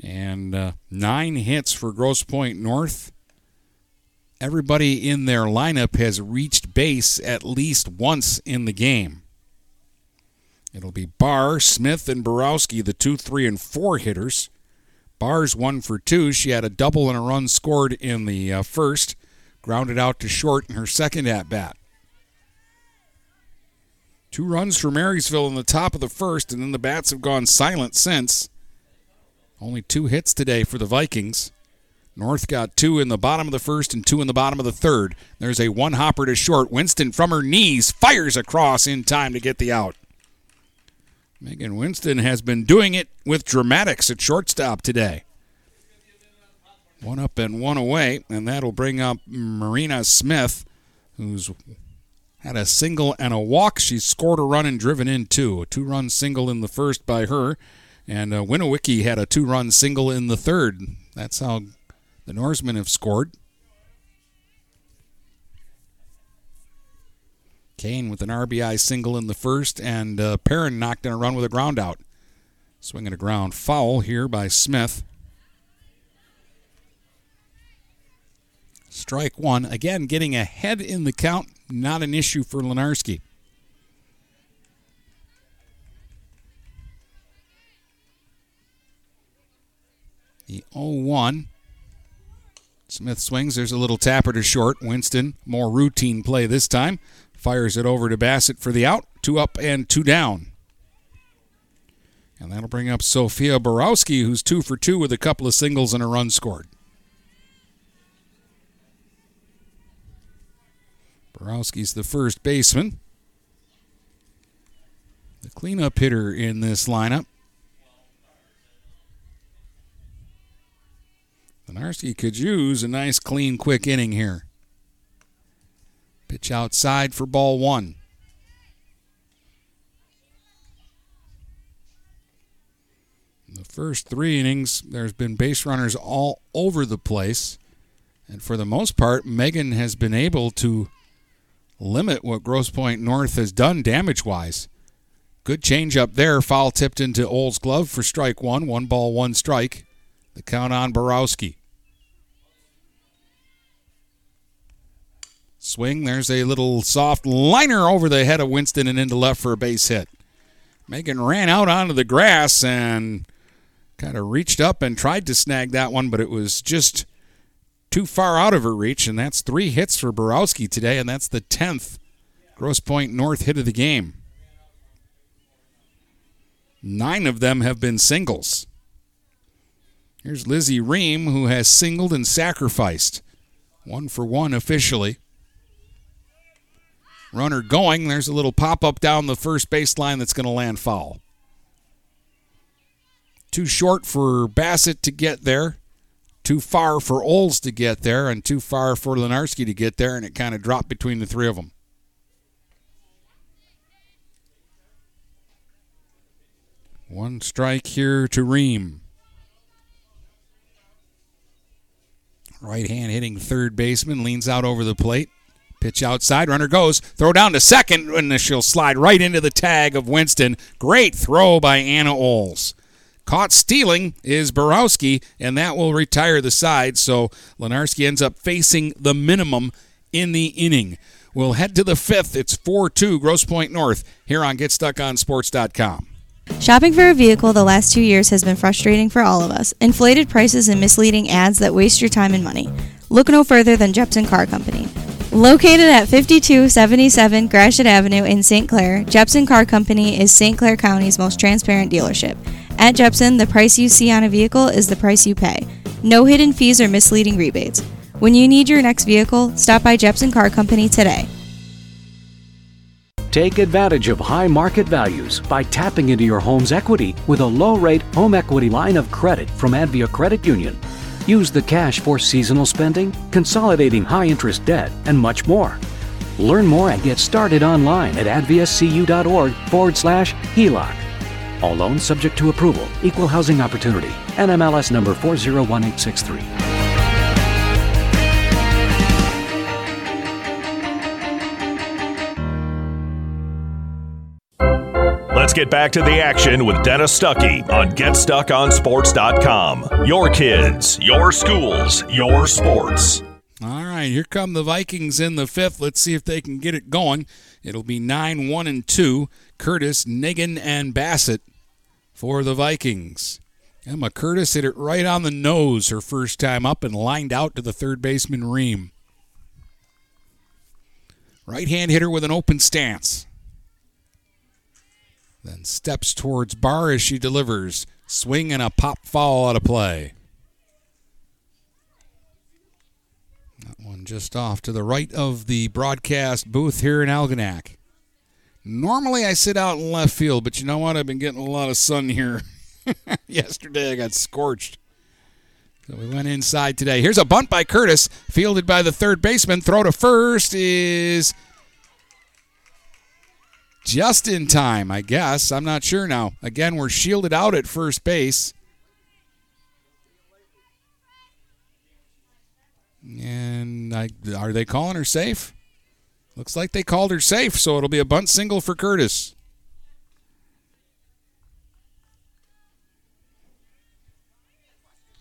And 9 hits for Grosse Pointe North. Everybody in their lineup has reached base at least once in the game. It'll be Barr, Smith, and Borowski, the 2, 3, and 4 hitters. Barr's 1 for 2. She had a double and a run scored in the first. Grounded out to short in her second at-bat. 2 runs for Marysville in the top of the first, and then the bats have gone silent since. Only 2 hits today for the Vikings. North got 2 in the bottom of the first and 2 in the bottom of the third. There's a one-hopper to short. Winston from her knees fires across in time to get the out. Megan Winston has been doing it with dramatics at shortstop today. 1 up and 1 away, and that'll bring up Marina Smith, who's had a single and a walk. She's scored a run and driven in 2. A 2-run single in the first by her, and Winowicki had a 2-run single in the third. That's how the Norsemen have scored. Kane with an RBI single in the first, and Perrin knocked in a run with a ground out. Swinging a ground foul here by Smith. Strike one. Again, getting ahead in the count, not an issue for Lenarski. The 0-1. Smith swings. There's a little tapper to short. Winston, more routine play this time. Fires it over to Bassett for the out. 2 up and 2 down. And that'll bring up Sophia Borowski, who's 2 for 2 with a couple of singles and a run scored. Borowski's the first baseman. The cleanup hitter in this lineup. Lenarski could use a nice, clean, quick inning here. Pitch outside for ball 1. In the first 3 innings, there's been base runners all over the place. And for the most part, Megan has been able to limit what Grosse Pointe North has done damage-wise. Good change up there. Foul tipped into Oles' glove for strike 1. 1 ball, 1 strike. The count on Borowski. Swing. There's a little soft liner over the head of Winston and into left for a base hit. Megan ran out onto the grass and kind of reached up and tried to snag that one, but it was just too far out of her reach, and that's 3 hits for Borowski today, and that's the 10th Grosse Pointe North hit of the game. 9 of them have been singles. Here's Lizzie Reaume, who has singled and sacrificed. 1 for 1 officially. Runner going. There's a little pop-up down the first baseline that's going to land foul. Too short for Bassett to get there. Too far for Oles to get there, and too far for Lenarski to get there, and it kind of dropped between the 3 of them. One strike here to Reaume. Right hand hitting third baseman, leans out over the plate. Pitch outside, runner goes, throw down to second, and she'll slide right into the tag of Winston. Great throw by Anna Oles. Caught stealing is Borowski, and that will retire the side, so Lenarski ends up facing the minimum in the inning. We'll head to the fifth. It's 4-2 Grosse Pointe North here on GetStuckOnSports.com. Shopping for a vehicle the last 2 years has been frustrating for all of us. Inflated prices and misleading ads that waste your time and money. Look no further than Jepson Car Company. Located at 5277 Gratiot Avenue in St. Clair, Jepson Car Company is St. Clair County's most transparent dealership. At Jepson, the price you see on a vehicle is the price you pay. No hidden fees or misleading rebates. When you need your next vehicle, stop by Jepson Car Company today. Take advantage of high market values by tapping into your home's equity with a low-rate home equity line of credit from Advia Credit Union. Use the cash for seasonal spending, consolidating high-interest debt, and much more. Learn more and get started online at adviacu.org/HELOC. All loans subject to approval. Equal housing opportunity. NMLS number 401863. Let's get back to the action with Dennis Stuckey on GetStuckOnSports.com. Your kids, your schools, your sports. All right, here come the Vikings in the fifth. Let's see if they can get it going. It'll be 9-1-2. Curtis, Nagin, and Bassett for the Vikings. Emma Curtis hit it right on the nose her first time up and lined out to the third baseman Reaume. Right hand hitter with an open stance. Then steps towards Barr as she delivers. Swing and a pop foul out of play. That one just off to the right of the broadcast booth here in Algonac. Normally I sit out in left field, but you know what? I've been getting a lot of sun here. Yesterday I got scorched. So we went inside today. Here's a bunt by Curtis, fielded by the third baseman. Throw to first is just in time, I guess. I'm not sure now. Again, we're shielded out at first base. And are they calling her safe? Looks like they called her safe, so it'll be a bunt single for Curtis.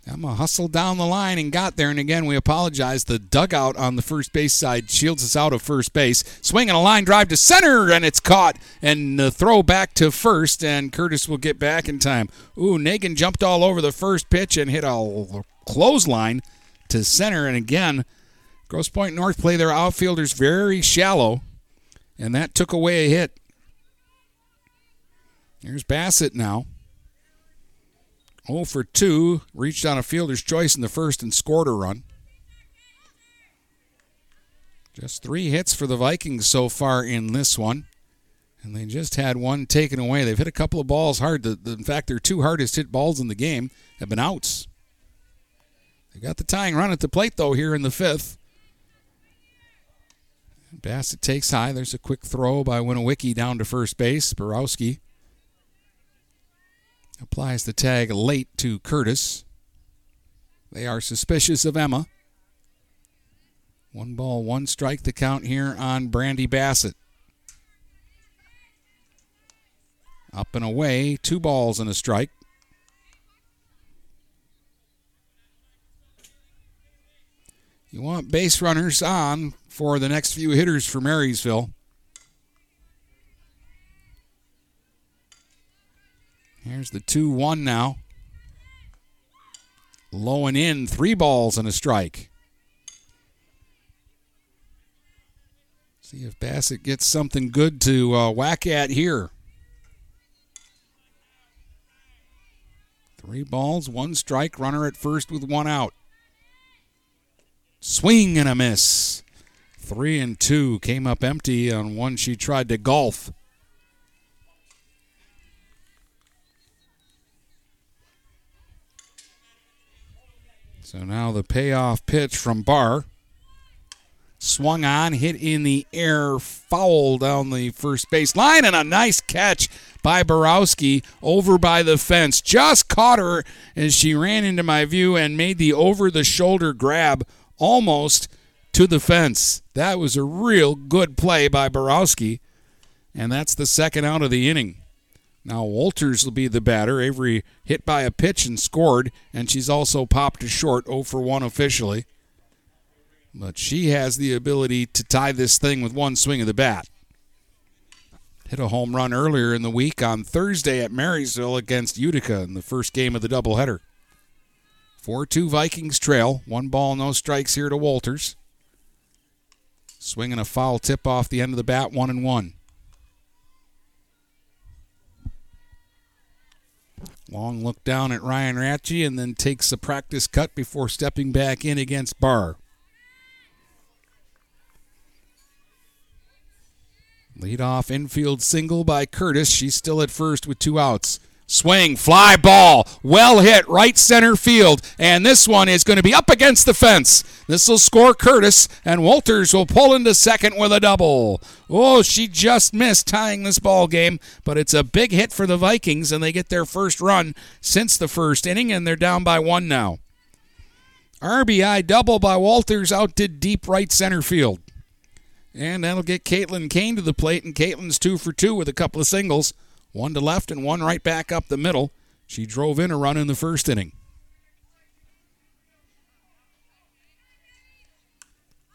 Emma hustled down the line and got there, and again, we apologize. The dugout on the first base side shields us out of first base. Swing and a line drive to center, and it's caught. And the throw back to first, and Curtis will get back in time. Ooh, Nagin jumped all over the first pitch and hit a clothesline to center, and again, Grosse Pointe North play their outfielders very shallow, and that took away a hit. Here's Bassett now. 0 for 2, reached on a fielder's choice in the first and scored a run. Just 3 hits for the Vikings so far in this one, and they just had one taken away. They've hit a couple of balls hard. In fact, their 2 hardest hit balls in the game have been outs. They got the tying run at the plate, though, here in the 5th. Bassett takes high. There's a quick throw by Winowicki down to first base. Borowski applies the tag late to Curtis. They are suspicious of Emma. 1-1 the count here on Brandy Bassett. Up and away, 2-1. You want base runners on for the next few hitters for Marysville. Here's the 2-1 now. Low and in, 3-1. See if Bassett gets something good to whack at here. 3-1, runner at first with 1 out. Swing and a miss. 3-2 came up empty on one she tried to golf. So now the payoff pitch from Barr. swung on, hit in the air, foul down the first base line, and a nice catch by Borowski over by the fence. Just caught her as she ran into my view and made the over-the-shoulder grab almost to the fence. That was a real good play by Borowski, and that's the second out of the inning. Now Walters will be the batter. Avery hit by a pitch and scored, and she's also popped to short, 0 for 1 officially. But she has the ability to tie this thing with one swing of the bat. Hit a home run earlier in the week on Thursday at Marysville against Utica in the first game of the doubleheader. 4-2 Vikings trail. One ball, no strikes here to Walters. Swinging a foul tip off the end of the bat, 1-1. Long look down at Ryan Ratchey and then takes a practice cut before stepping back in against Barr. Leadoff infield single by Curtis. She's still at first with two outs. Swing, fly ball, well hit, right center field. And this one is going to be up against the fence. This will score Curtis, and Walters will pull into second with a double. Oh, she just missed tying this ball game, but it's a big hit for the Vikings, and they get their first run since the first inning, and they're down by one now. RBI double by Walters out to deep right center field. And that'll get Caitlin Kane to the plate, and Caitlin's 2 for 2 with a couple of singles. One to left and one right back up the middle. She drove in a run in the first inning.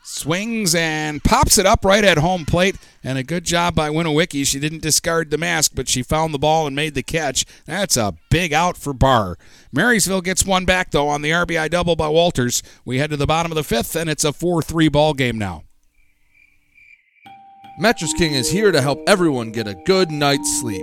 Swings and pops it up right at home plate. And a good job by Winowicki. She didn't discard the mask, but she found the ball and made the catch. That's a big out for Barr. Marysville gets one back, though, on the RBI double by Walters. We head to the bottom of the fifth, and it's a 4-3 ball game now. Mattress King is here to help everyone get a good night's sleep.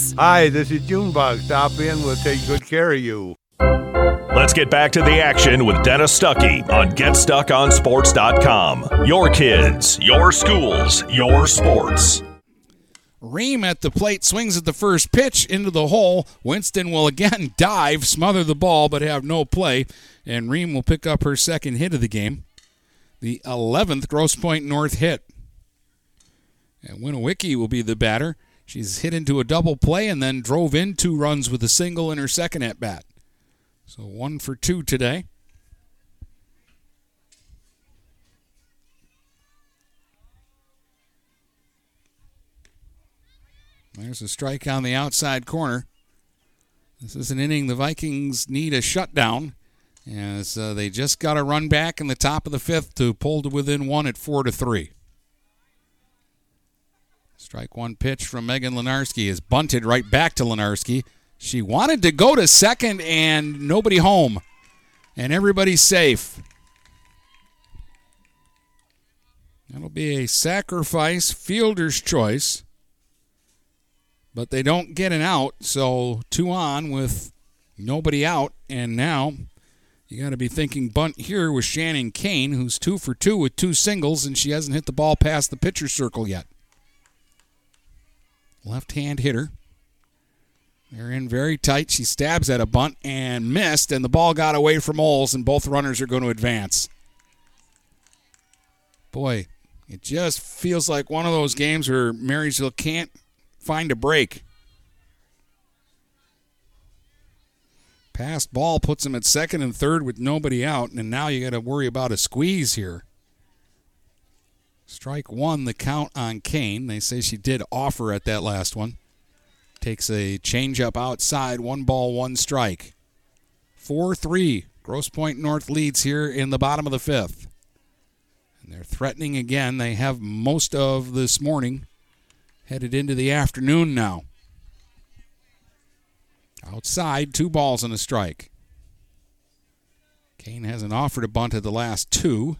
Hi, this is Junebug. Stop in. We'll take good care of you. Let's get back to the action with Dennis Stuckey on GetStuckOnSports.com. Your kids, your schools, your sports. Reaume at the plate, swings at the first pitch into the hole. Winston will again dive, smother the ball, but have no play. And Reaume will pick up her second hit of the game. The 11th Grosse Pointe North hit. And Winowicki will be the batter. She's hit into a double play and then drove in 2 runs with a single in her second at-bat. So 1 for 2 today. There's a strike on the outside corner. This is an inning the Vikings need a shutdown, as they just got a run back in the top of the fifth to pull to within 1 at 4-3. Strike one pitch from Megan Lenarski is bunted right back to Lenarski. She wanted to go to second and nobody home. And everybody's safe. That'll be a sacrifice, fielder's choice. But they don't get an out, so 2 on with nobody out. And now you got to be thinking bunt here with Shannon Kane, who's 2 for 2 with 2 singles, and she hasn't hit the ball past the pitcher's circle yet. Left-hand hitter. They're in very tight. She stabs at a bunt and missed, and the ball got away from Oles, and both runners are going to advance. Boy, it just feels like one of those games where Marysville can't find a break. Passed ball puts them at second and third with nobody out, and now you got to worry about a squeeze here. Strike one, the count on Kane. They say she did offer at that last one. Takes a changeup outside, 1-1 strike. 4-3. Grosse Pointe North leads here in the bottom of the fifth. And they're threatening again. They have most of this morning, headed into the afternoon now. Outside, 2-1 strike. Kane hasn't offered a bunt at the last two.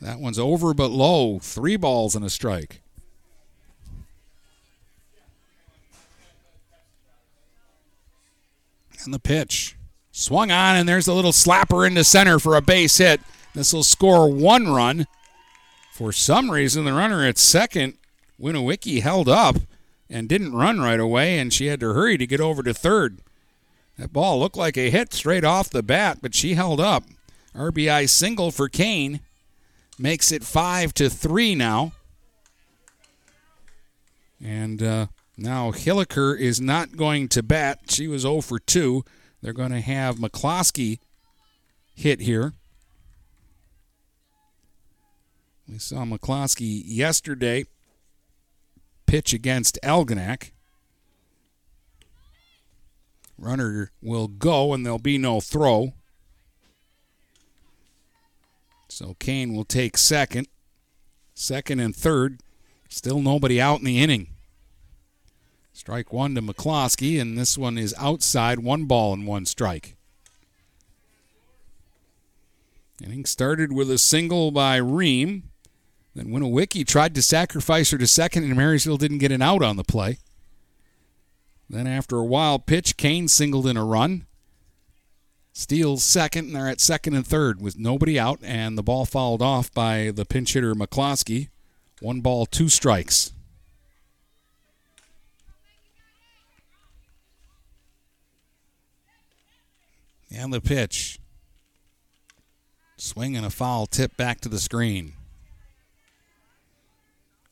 That one's over but low. 3-1 strike. And the pitch. Swung on, and there's a little slapper into center for a base hit. This will score one run. For some reason, the runner at second, Winowicki, held up and didn't run right away, and she had to hurry to get over to third. That ball looked like a hit straight off the bat, but she held up. RBI single for Kane. Makes it 5-3 now. And now Hilliker is not going to bat. She was 0-2. They're going to have McCloskey hit here. We saw McCloskey yesterday pitch against Algonac. Runner will go, and there'll be no throw. So Kane will take second. Second and third. Still nobody out in the inning. Strike one to McCloskey, and this one is outside. 1-1 strike. Inning started with a single by Reaume. Then Winowicki tried to sacrifice her to second, and Marysville didn't get an out on the play. Then after a wild pitch, Kane singled in a run. Steals second, and they're at second and third with nobody out, and the ball fouled off by the pinch hitter McCloskey. 1-2 strikes. And the pitch. Swing and a foul tip back to the screen.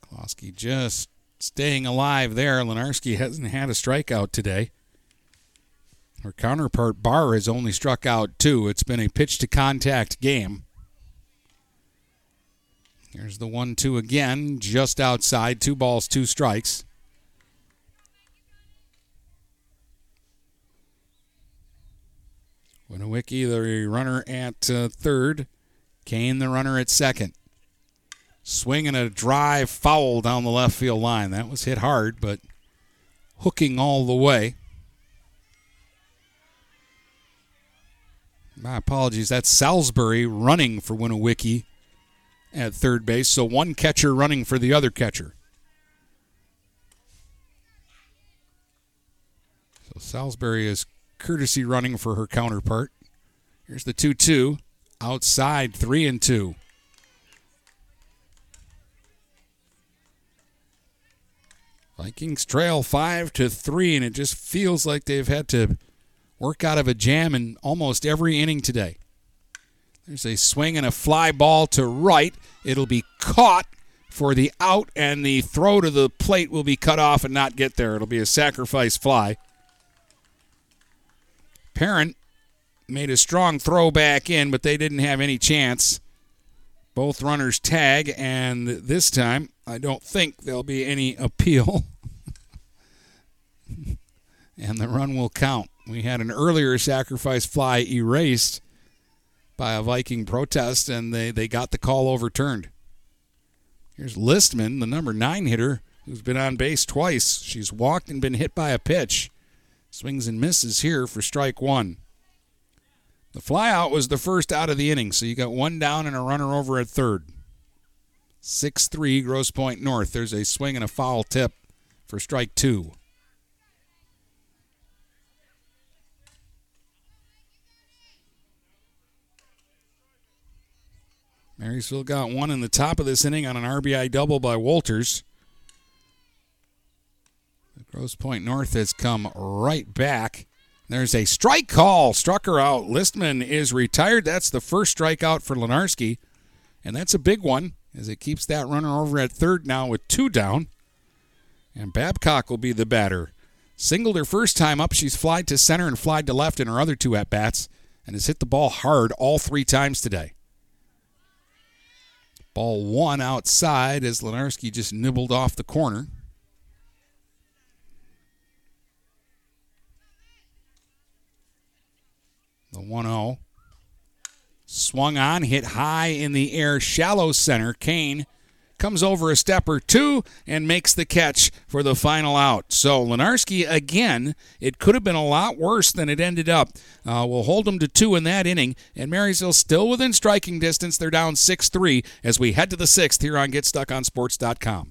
McCloskey just staying alive there. Lenarski hasn't had a strikeout today. Her counterpart, Barr, has only struck out two. It's been a pitch-to-contact game. Here's the 1-2 again, just outside. 2-2 strikes. Winowicki, the runner at third. Kane, the runner at second. Swing and a drive foul down the left field line. That was hit hard, but hooking all the way. My apologies, that's Salisbury running for Winowicki at third base. So one catcher running for the other catcher. So Salisbury is courtesy running for her counterpart. Here's the 2-2. Outside, 3-2. Vikings trail 5-3, and it just feels like they've had to work out of a jam in almost every inning today. There's a swing and a fly ball to right. It'll be caught for the out, and the throw to the plate will be cut off and not get there. It'll be a sacrifice fly. Parent made a strong throw back in, but they didn't have any chance. Both runners tag, and this time I don't think there'll be any appeal. And the run will count. We had an earlier sacrifice fly erased by a Viking protest, and they got the call overturned. Here's Listman, the number 9 hitter, who's been on base twice. She's walked and been hit by a pitch. Swings and misses here for strike one. The flyout was the first out of the inning, so you got one down and a runner over at third. 6-3, Grosse Pointe North. There's a swing and a foul tip for strike two. Marysville got one in the top of this inning on an RBI double by Walters. Grosse Pointe North has come right back. There's a strike call. Struck her out. Listman is retired. That's the first strikeout for Lenarski. And that's a big one as it keeps that runner over at third now with two down. And Babcock will be the batter. Singled her first time up. She's flied to center and flied to left in her other two at-bats and has hit the ball hard all three times today. Ball one outside as Lenarski just nibbled off the corner. The 1-0. Swung on, hit high in the air, shallow center. Kane comes over a step or two and makes the catch for the final out. So Lenarski, again, it could have been a lot worse than it ended up. We'll hold them to two in that inning, and Marysville still within striking distance. They're down 6-3 as we head to the sixth here on GetStuckOnSports.com.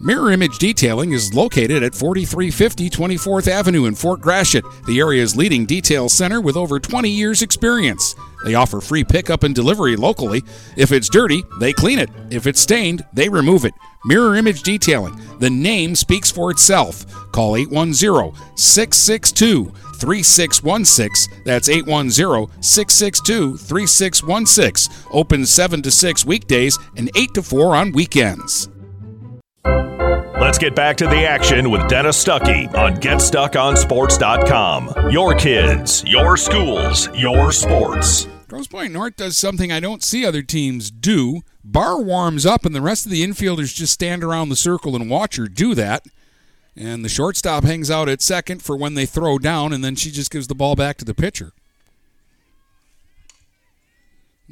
Mirror Image Detailing is located at 4350 24th Avenue in Fort Gratiot, the area's leading detail center with over 20 years' experience. They offer free pickup and delivery locally. If it's dirty, they clean it. If it's stained, they remove it. Mirror Image Detailing. The name speaks for itself. Call 810-662-3616. That's 810-662-3616. Open 7 to 6 weekdays and 8 to 4 on weekends. Let's get back to the action with Dennis Stuckey on GetStuckOnSports.com. Your kids, your schools, your sports. Grosse Pointe North does something I don't see other teams do. Barr warms up, and the rest of the infielders just stand around the circle and watch her do that. And the shortstop hangs out at second for when they throw down, and then she just gives the ball back to the pitcher.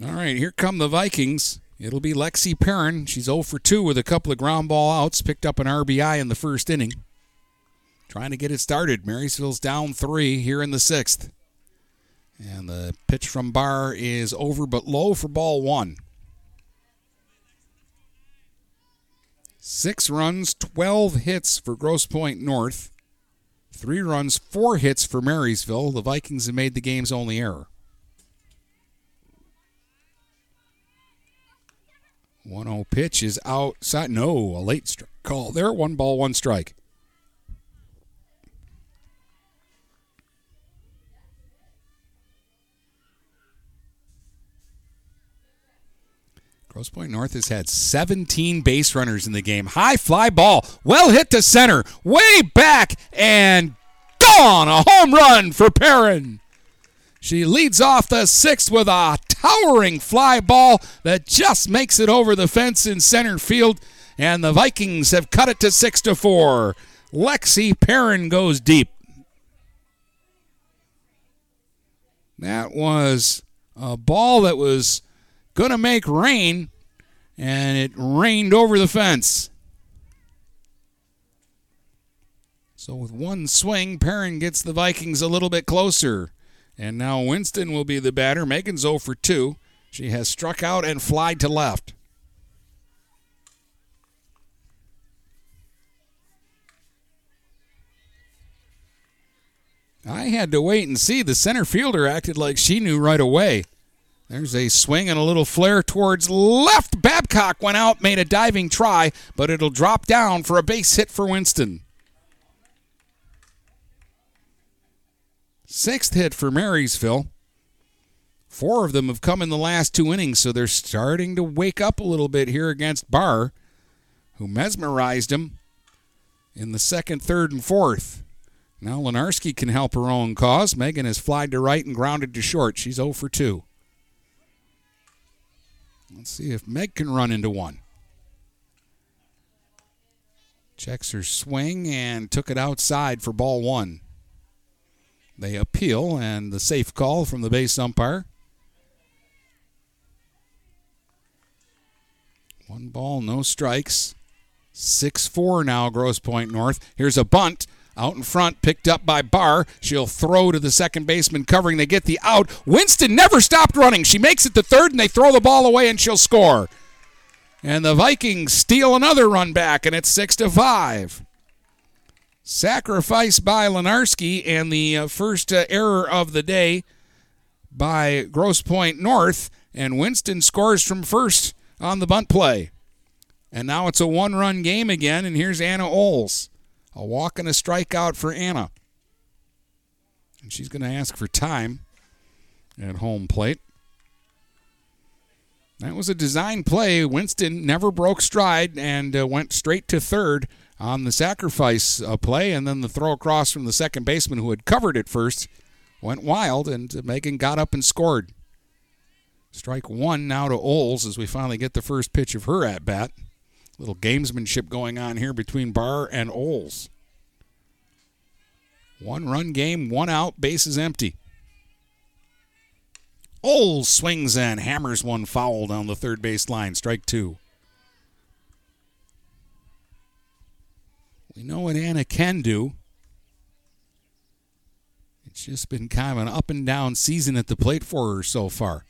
All right, here come the Vikings. It'll be Lexi Perrin. She's 0 for 2 with a couple of ground ball outs. Picked up an RBI in the first inning. Trying to get it started. Marysville's down 3 here in the 6th. And the pitch from Barr is over but low for ball 1. 6 runs, 12 hits for Grosse Pointe North. 3 runs, 4 hits for Marysville. The Vikings have made the game's only error. 1-0 pitch is outside. No, a late call there. 1 ball, 1 strike. Grosse Pointe North has had 17 base runners in the game. High fly ball. Well hit to center. Way back and gone. A home run for Perrin. She leads off the 6th with a towering fly ball that just makes it over the fence in center field, and the Vikings have cut it to 6-4. Lexi Perrin goes deep. That was a ball that was going to make rain, and it rained over the fence. So with one swing, Perrin gets the Vikings a little bit closer. And now Winston will be the batter. Megan's 0 for 2. She has struck out and flied to left. I had to wait and see. The center fielder acted like she knew right away. There's a swing and a little flare towards left. Babcock went out, made a diving try, but it'll drop down for a base hit for Winston. 6th hit for Marysville. 4 of them have come in the last 2 innings, so they're starting to wake up a little bit here against Barr, who mesmerized him in the 2nd, 3rd, and 4th. Now Lenarski can help her own cause. Megan has flied to right and grounded to short. She's 0 for 2. Let's see if Meg can run into one. Checks her swing and took it outside for ball 1. They appeal, and the safe call from the base umpire. 1 ball, no strikes. 6-4 now, Grosse Pointe North. Here's a bunt out in front, picked up by Barr. She'll throw to the second baseman covering. They get the out. Winston never stopped running. She makes it to third, and they throw the ball away, and she'll score. And the Vikings steal another run back, and it's 6-5. Sacrifice by Lenarski and the first error of the day by Grosse Pointe North, and Winston scores from first on the bunt play. And now it's a 1-run game again, and here's Anna Oles. A walk and a strikeout for Anna. And she's going to ask for time at home plate. That was a design play. Winston never broke stride and went straight to third on the sacrifice play. And then the throw across from the second baseman who had covered it first went wild, and Megan got up and scored. Strike one now to Oles as we finally get the first pitch of her at-bat. Little gamesmanship going on here between Barr and Oles. One-run game, one out, bases empty. Oles swings and hammers one foul down the third base line. Strike two. We know what Anna can do. It's just been kind of an up-and-down season at the plate for her so far.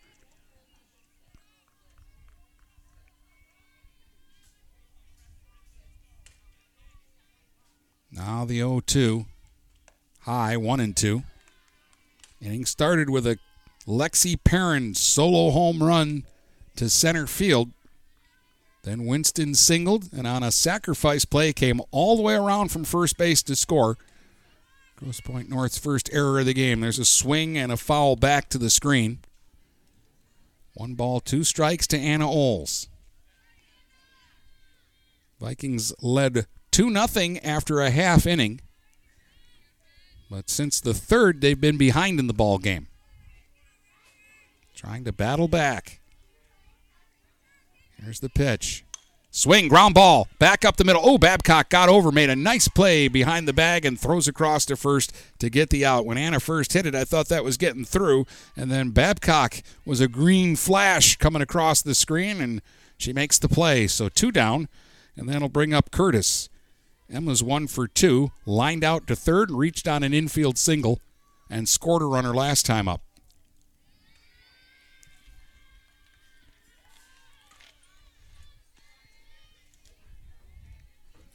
Now the 0-2. High, 1-2. Inning started with a Lexi Perrin solo home run to center field. Then Winston singled, and on a sacrifice play came all the way around from first base to score. Grosse Pointe North's first error of the game. There's a swing and a foul back to the screen. 1-2 to Anna Oles. Vikings led 2-0 after a half inning. But since the third, they've been behind in the ball game. Trying to battle back. Here's the pitch. Swing, ground ball, back up the middle. Oh, Babcock got over, made a nice play behind the bag and throws across to first to get the out. When Anna first hit it, I thought that was getting through, and then Babcock was a green flash coming across the screen, and she makes the play. So 2 down, and that'll bring up Curtis. Emma's 1 for 2, lined out to third and reached on an infield single and scored a runner last time up.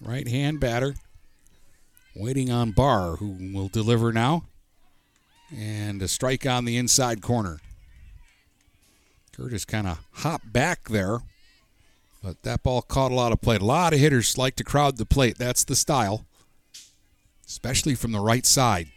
Right-hand batter waiting on Barr, who will deliver now. And a strike on the inside corner. Curtis kind of hopped back there, but that ball caught a lot of plate. A lot of hitters like to crowd the plate. That's the style, especially from the right side.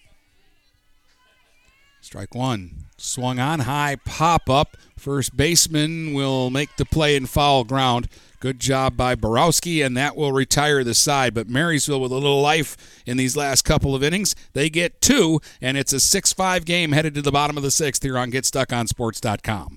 Strike one. Swung on high, pop-up. First baseman will make the play in foul ground. Good job by Borowski, and that will retire the side. But Marysville with a little life in these last couple of innings. They get 2, and it's a 6-5 game headed to the bottom of the 6th here on GetStuckOnSports.com.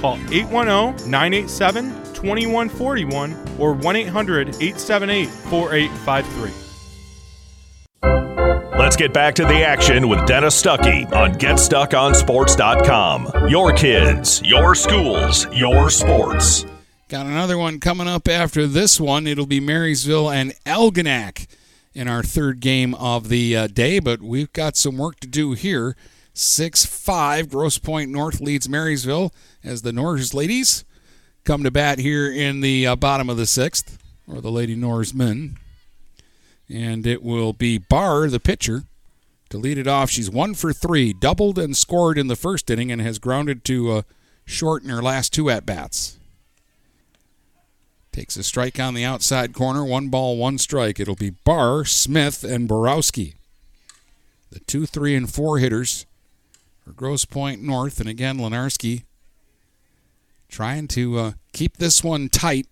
Call 810-987-2141 or 1-800-878-4853. Let's get back to the action with Dennis Stuckey on GetStuckOnSports.com. Your kids, your schools, your sports. Got another one coming up after this one. It'll be Marysville and Algonac in our third game of the day, but we've got some work to do here. 6-5, Grosse Pointe North leads Marysville as the Norse ladies come to bat here in the bottom of the 6th, or the Lady Norsemen. And it will be Barr, the pitcher, to lead it off. She's 1 for 3, doubled and scored in the first inning and has grounded to short in her last 2 at-bats. Takes a strike on the outside corner, 1-1. It'll be Barr, Smith, and Borowski. The 2, 3, and 4 hitters for Grosse Pointe North, and again, Lenarski trying to keep this one tight.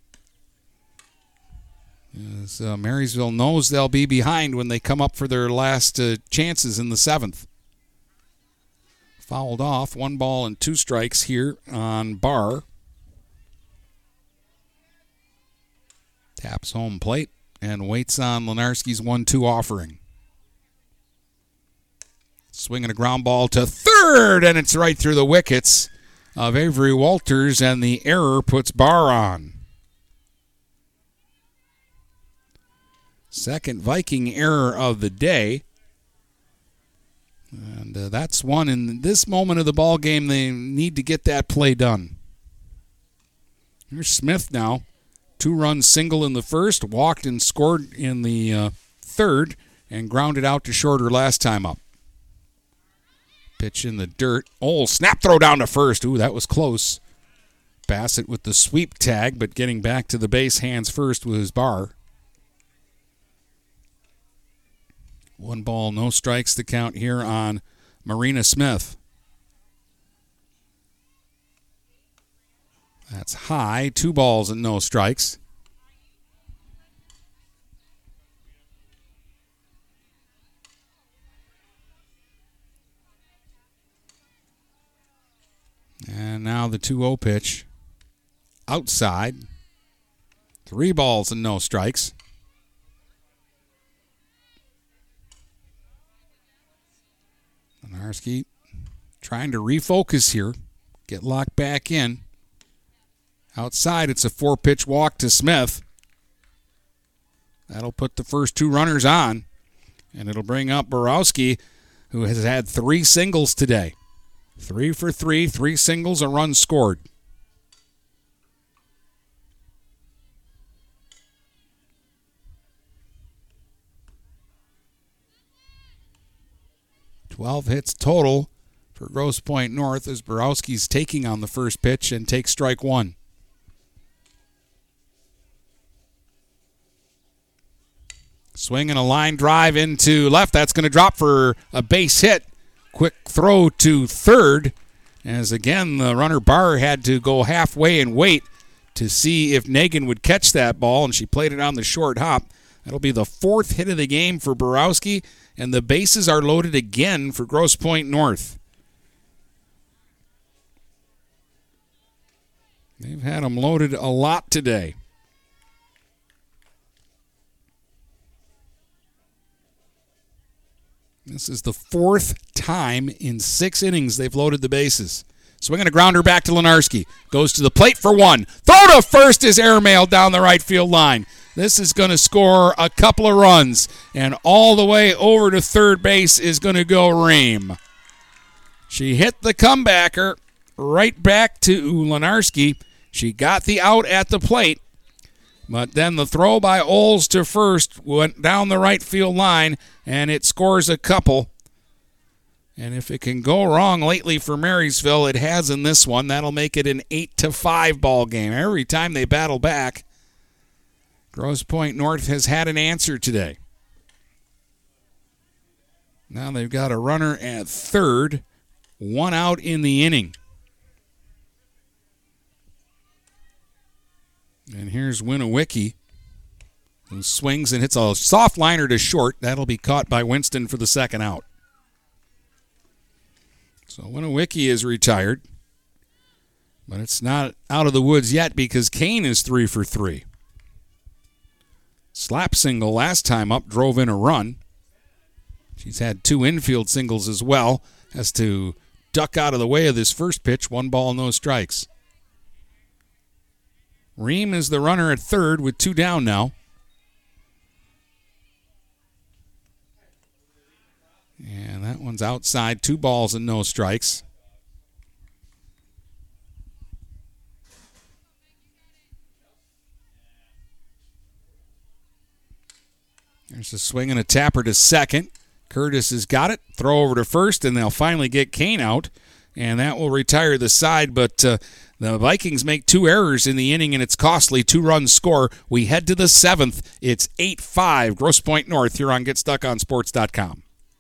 As Marysville knows they'll be behind when they come up for their last chances in the 7th. Fouled off. 1 ball and 2 strikes here on Barr. Taps home plate and waits on Lenarski's 1-2 offering. Swinging a ground ball to third, and it's right through the wickets of Avery Walters, and the error puts Barr on. Second Viking error of the day. And that's one in this moment of the ball game. They need to get that play done. Here's Smith now. 2-run single in the first, walked and scored in the third, and grounded out to shorter last time up. Pitch in the dirt. Oh, snap throw down to first. Ooh, that was close. Bassett with the sweep tag, but getting back to the base hands first was Barr. 1 ball, no strikes to count here on Marina Smith. That's high. 2 balls and no strikes. And now the 2-0 pitch. Outside. 3 balls and no strikes. Lenarski trying to refocus here. Get locked back in. Outside, it's a 4-pitch walk to Smith. That'll put the first 2 runners on. And it'll bring up Borowski, who has had 3 singles today. 3 for 3, 3 singles, a run scored. Twelve hits total for Grosse Pointe North as Borowski's taking on the first pitch and takes strike 1. Swing and a line drive into left. That's going to drop for a base hit. Quick throw to third as, again, the runner Barr had to go halfway and wait to see if Nagin would catch that ball, and she played it on the short hop. That'll be the 4th hit of the game for Borowski, and the bases are loaded again for Grosse Pointe North. They've had them loaded a lot today. This is the 4th time in 6 innings they've loaded the bases. Swinging a grounder back to Lenarski. Goes to the plate for 1. Throw to first is airmailed down the right field line. This is going to score a couple of runs. And all the way over to third base is going to go Reaume. She hit the comebacker right back to Lenarski. She got the out at the plate. But then the throw by Oles to first went down the right field line, and it scores a couple. And if it can go wrong lately for Marysville, it has in this one. That'll make it an 8-5 ball game. Every time they battle back, Grosse Pointe North has had an answer today. Now they've got a runner at third, 1 out in the inning. And here's Winowicki, who swings and hits a soft liner to short. That'll be caught by Winston for the 2nd out. So Winowicki is retired, but it's not out of the woods yet because Kane is 3 for 3. Slap single last time up, drove in a run. She's had 2 infield singles as well. Has to duck out of the way of this first pitch. 1 ball, no strikes. Reaume is the runner at third with 2 down now. And that one's outside. 2 balls and no strikes. There's a swing and a tapper to second. Curtis has got it. Throw over to first, and they'll finally get Kane out. And that will retire the side, but... The Vikings make 2 errors in the inning, and it's costly. 2 runs score. We head to the 7th. It's 8-5, Grosse Pointe North, here on GetStuckOnSports.com.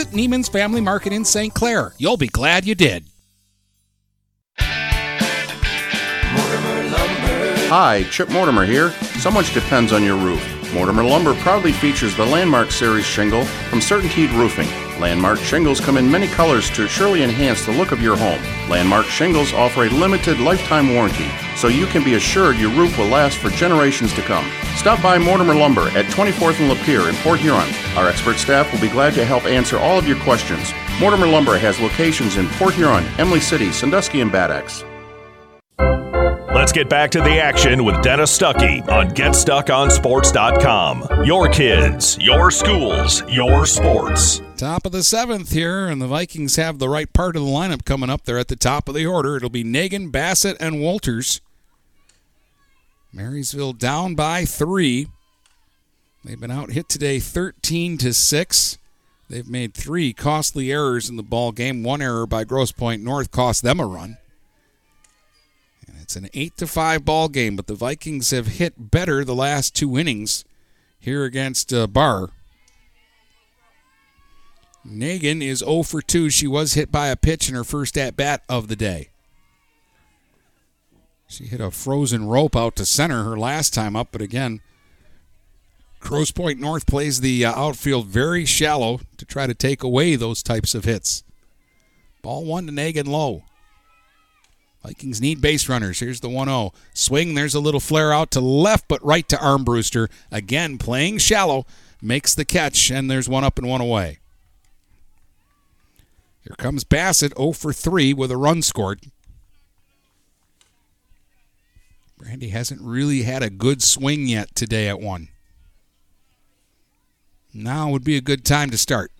Neiman's Family Market in St. Clair. You'll be glad you did. Hi, Chip Mortimer here. So much depends on your roof. Mortimer Lumber proudly features the Landmark Series shingle from CertainTeed Roofing. Landmark shingles come in many colors to surely enhance the look of your home. Landmark shingles offer a limited lifetime warranty, so you can be assured your roof will last for generations to come. Stop by Mortimer Lumber at 24th and Lapeer in Port Huron. Our expert staff will be glad to help answer all of your questions. Mortimer Lumber has locations in Port Huron, Emily City, Sandusky, and Bad Axe. Let's get back to the action with Dennis Stuckey on GetStuckOnSports.com. Your kids, your schools, your sports. Top of the seventh here, and the Vikings have the right part of the lineup coming up. They're at the top of the order. It'll be Nagin, Bassett, and Walters. Marysville down by 3. They've been out hit today 13-6. They've made 3 costly errors in the ball game. One error by Grosse Pointe North cost them a run. And it's an 8-5 ball game, but the Vikings have hit better the last 2 innings here against Barr. Nagin is 0 for 2. She was hit by a pitch in her first at-bat of the day. She hit a frozen rope out to center her last time up, but again, Grosse Pointe North plays the outfield very shallow to try to take away those types of hits. Ball 1 to Nagin low. Vikings need base runners. Here's the 1-0. Swing, there's a little flare out to left, but right to Armbruster. Again, playing shallow, makes the catch, and there's 1 up and 1 away. Here comes Bassett, 0 for 3 with a run scored. Brandy hasn't really had a good swing yet today at 1. Now would be a good time to start.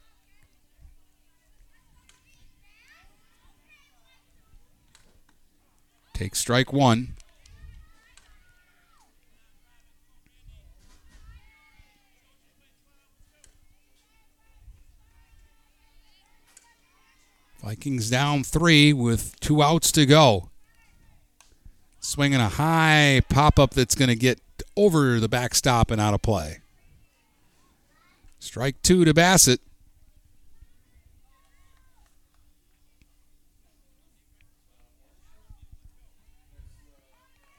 Take strike 1. Vikings down 3 with 2 outs to go. Swinging a high pop-up that's going to get over the backstop and out of play. Strike 2 to Bassett.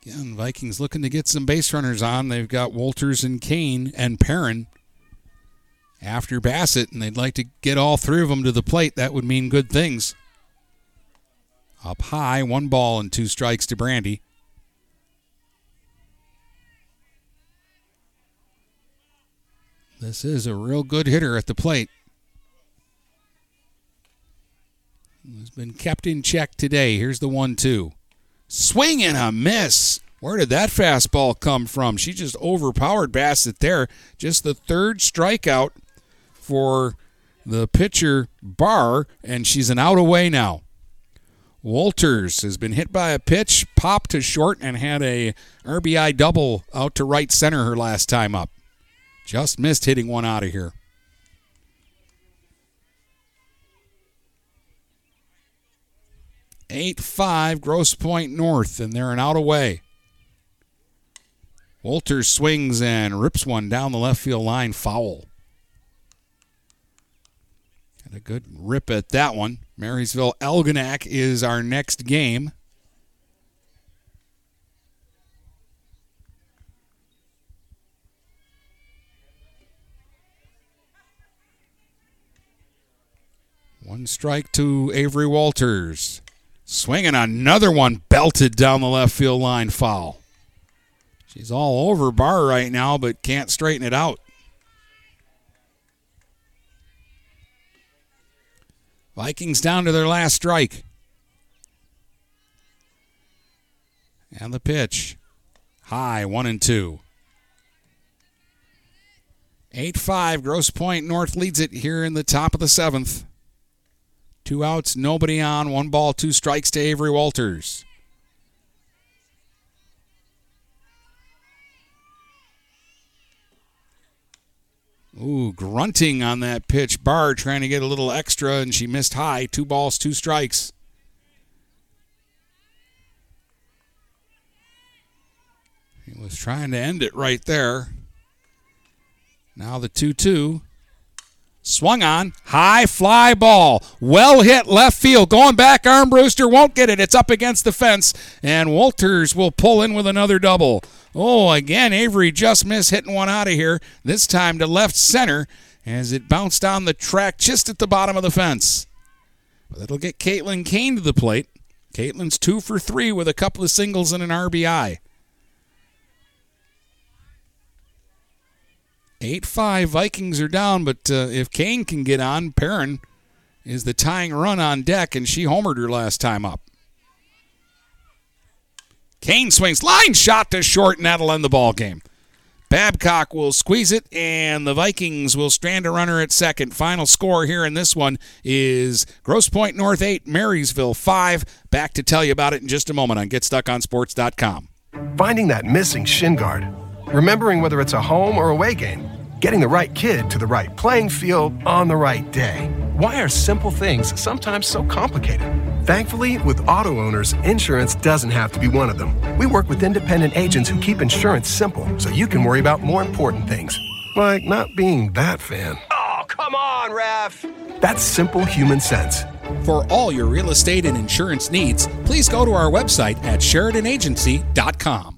Again, Vikings looking to get some base runners on. They've got Walters and Kane and Perrin after Bassett, and they'd like to get all 3 of them to the plate. That would mean good things. Up high, 1 ball and 2 strikes to Brandy. This is a real good hitter at the plate. He's been kept in check today. Here's the 1-2. Swing and a miss. Where did that fastball come from? She just overpowered Bassett there. Just the 3rd strikeout for the pitcher Barr, and she's an out away now. Walters has been hit by a pitch, popped to short, and had a RBI double out to right center her last time up. Just missed hitting 1 out of here. $8-5 Grosse Pointe North, and they're an out away. Walters swings and rips 1 down the left field line, foul. Had a good rip at that one. Marysville Algonac is our next game. One strike to Avery Walters. Swinging another 1, belted down the left field line, foul. She's all over Barr right now, but can't straighten it out. Vikings down to their last strike. And the pitch. High, 1-2. 8-5, Grosse Pointe North leads it here in the top of the seventh. Two outs, nobody on, 1 ball, 2 strikes to Avery Walters. Ooh, grunting on that pitch. Barr trying to get a little extra, and she missed high. 2 balls, 2 strikes. He was trying to end it right there. Now the 2-2. Swung on. High fly ball. Well hit left field. Going back, Armbruster won't get it. It's up against the fence, and Walters will pull in with another double. Oh, again, Avery just missed hitting one out of here, this time to left center as it bounced on the track just at the bottom of the fence. But it'll get Caitlin Kane to the plate. Caitlin's 2 for 3 with a couple of singles and an RBI. 8-5, Vikings are down, but if Kane can get on, Perrin is the tying run on deck, and she homered her last time up. Kane swings, line shot to short, and that'll end the ball game. Babcock will squeeze it, and the Vikings will strand a runner at second. Final score here in this one is Grosse Pointe North 8, Marysville 5. Back to tell you about it in just a moment on GetStuckOnSports.com. Finding that missing shin guard. Remembering whether it's a home or away game. Getting the right kid to the right playing field on the right day. Why are simple things sometimes so complicated? Thankfully, with auto owners, insurance doesn't have to be one of them. We work with independent agents who keep insurance simple so you can worry about more important things, like not being that fan. Oh, come on, ref! That's simple human sense. For all your real estate and insurance needs, please go to our website at SheridanAgency.com.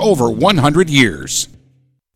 over 100 years.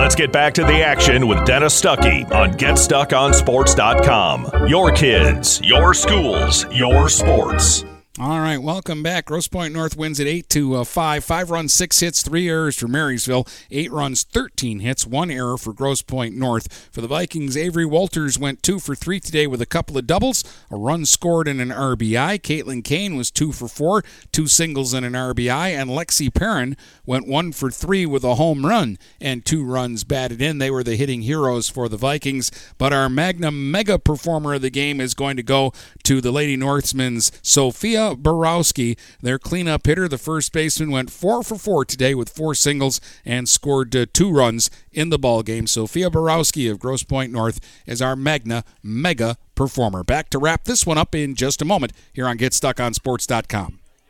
Let's get back to the action with Dennis Stuckey on GetStuckOnSports.com. Your kids, your schools, your sports. All right, welcome back. Grosse Pointe North wins at 8-5. 5 runs, 6 hits, 3 errors for Marysville. 8 runs, 13 hits, 1 error for Grosse Pointe North. For the Vikings, Avery Walters went 2 for 3 today with a couple of doubles, a run scored and an RBI. Caitlin Kane was 2 for 4, 2 singles and an RBI. And Lexi Perrin went 1 for 3 with a home run and 2 runs batted in. They were the hitting heroes for the Vikings. But our magnum mega performer of the game is going to go to the Lady Northman's Sophia Borowski, their cleanup hitter. The first baseman went 4 for 4 today with 4 singles and scored 2 runs in the ballgame. Sophia Borowski of Grosse Pointe North is our magna mega performer. Back to wrap this one up in just a moment here on GetStuckOnSports.com.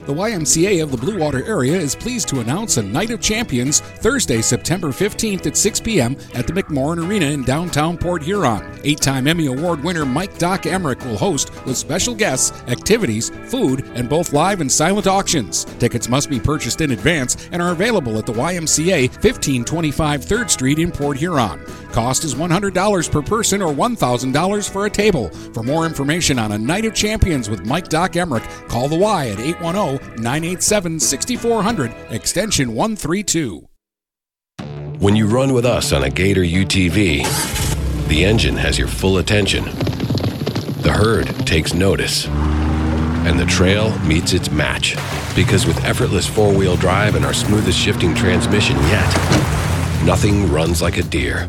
The YMCA of the Blue Water area is pleased to announce a Night of Champions Thursday, September 15th at 6 p.m. at the McMorran Arena in downtown Port Huron. 8-time Emmy Award winner Mike Doc Emmerich will host with special guests, activities, food, and both live and silent auctions. Tickets must be purchased in advance and are available at the YMCA, 1525 3rd Street in Port Huron. Cost is $100 per person or $1,000 for a table. For more information on a Night of Champions with Mike Doc Emmerich, call the Y at 810-987-6400, extension 132. When you run with us on a Gator UTV, the engine has your full attention, the herd takes notice, and the trail meets its match. Because with effortless four-wheel drive and our smoothest shifting transmission yet, nothing runs like a deer.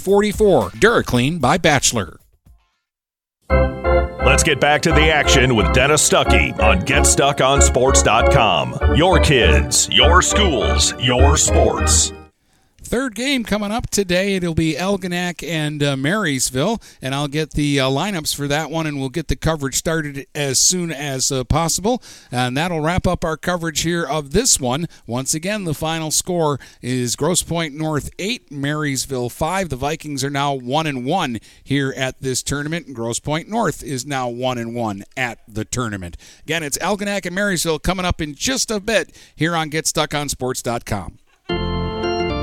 DuraClean by Bachelor. Let's get back to the action with Dennis Stuckey on GetStuckOnSports.com. Your kids, your schools, your sports. Third game coming up today. It'll be Algonac and Marysville, and I'll get the lineups for that one, and we'll get the coverage started as soon as possible. And that'll wrap up our coverage here of this one. Once again, the final score is Grosse Pointe North 8, Marysville 5. The Vikings are now 1-1 here at this tournament, and Grosse Pointe North is now 1-1 at the tournament. Again, it's Algonac and Marysville coming up in just a bit here on GetStuckOnSports.com.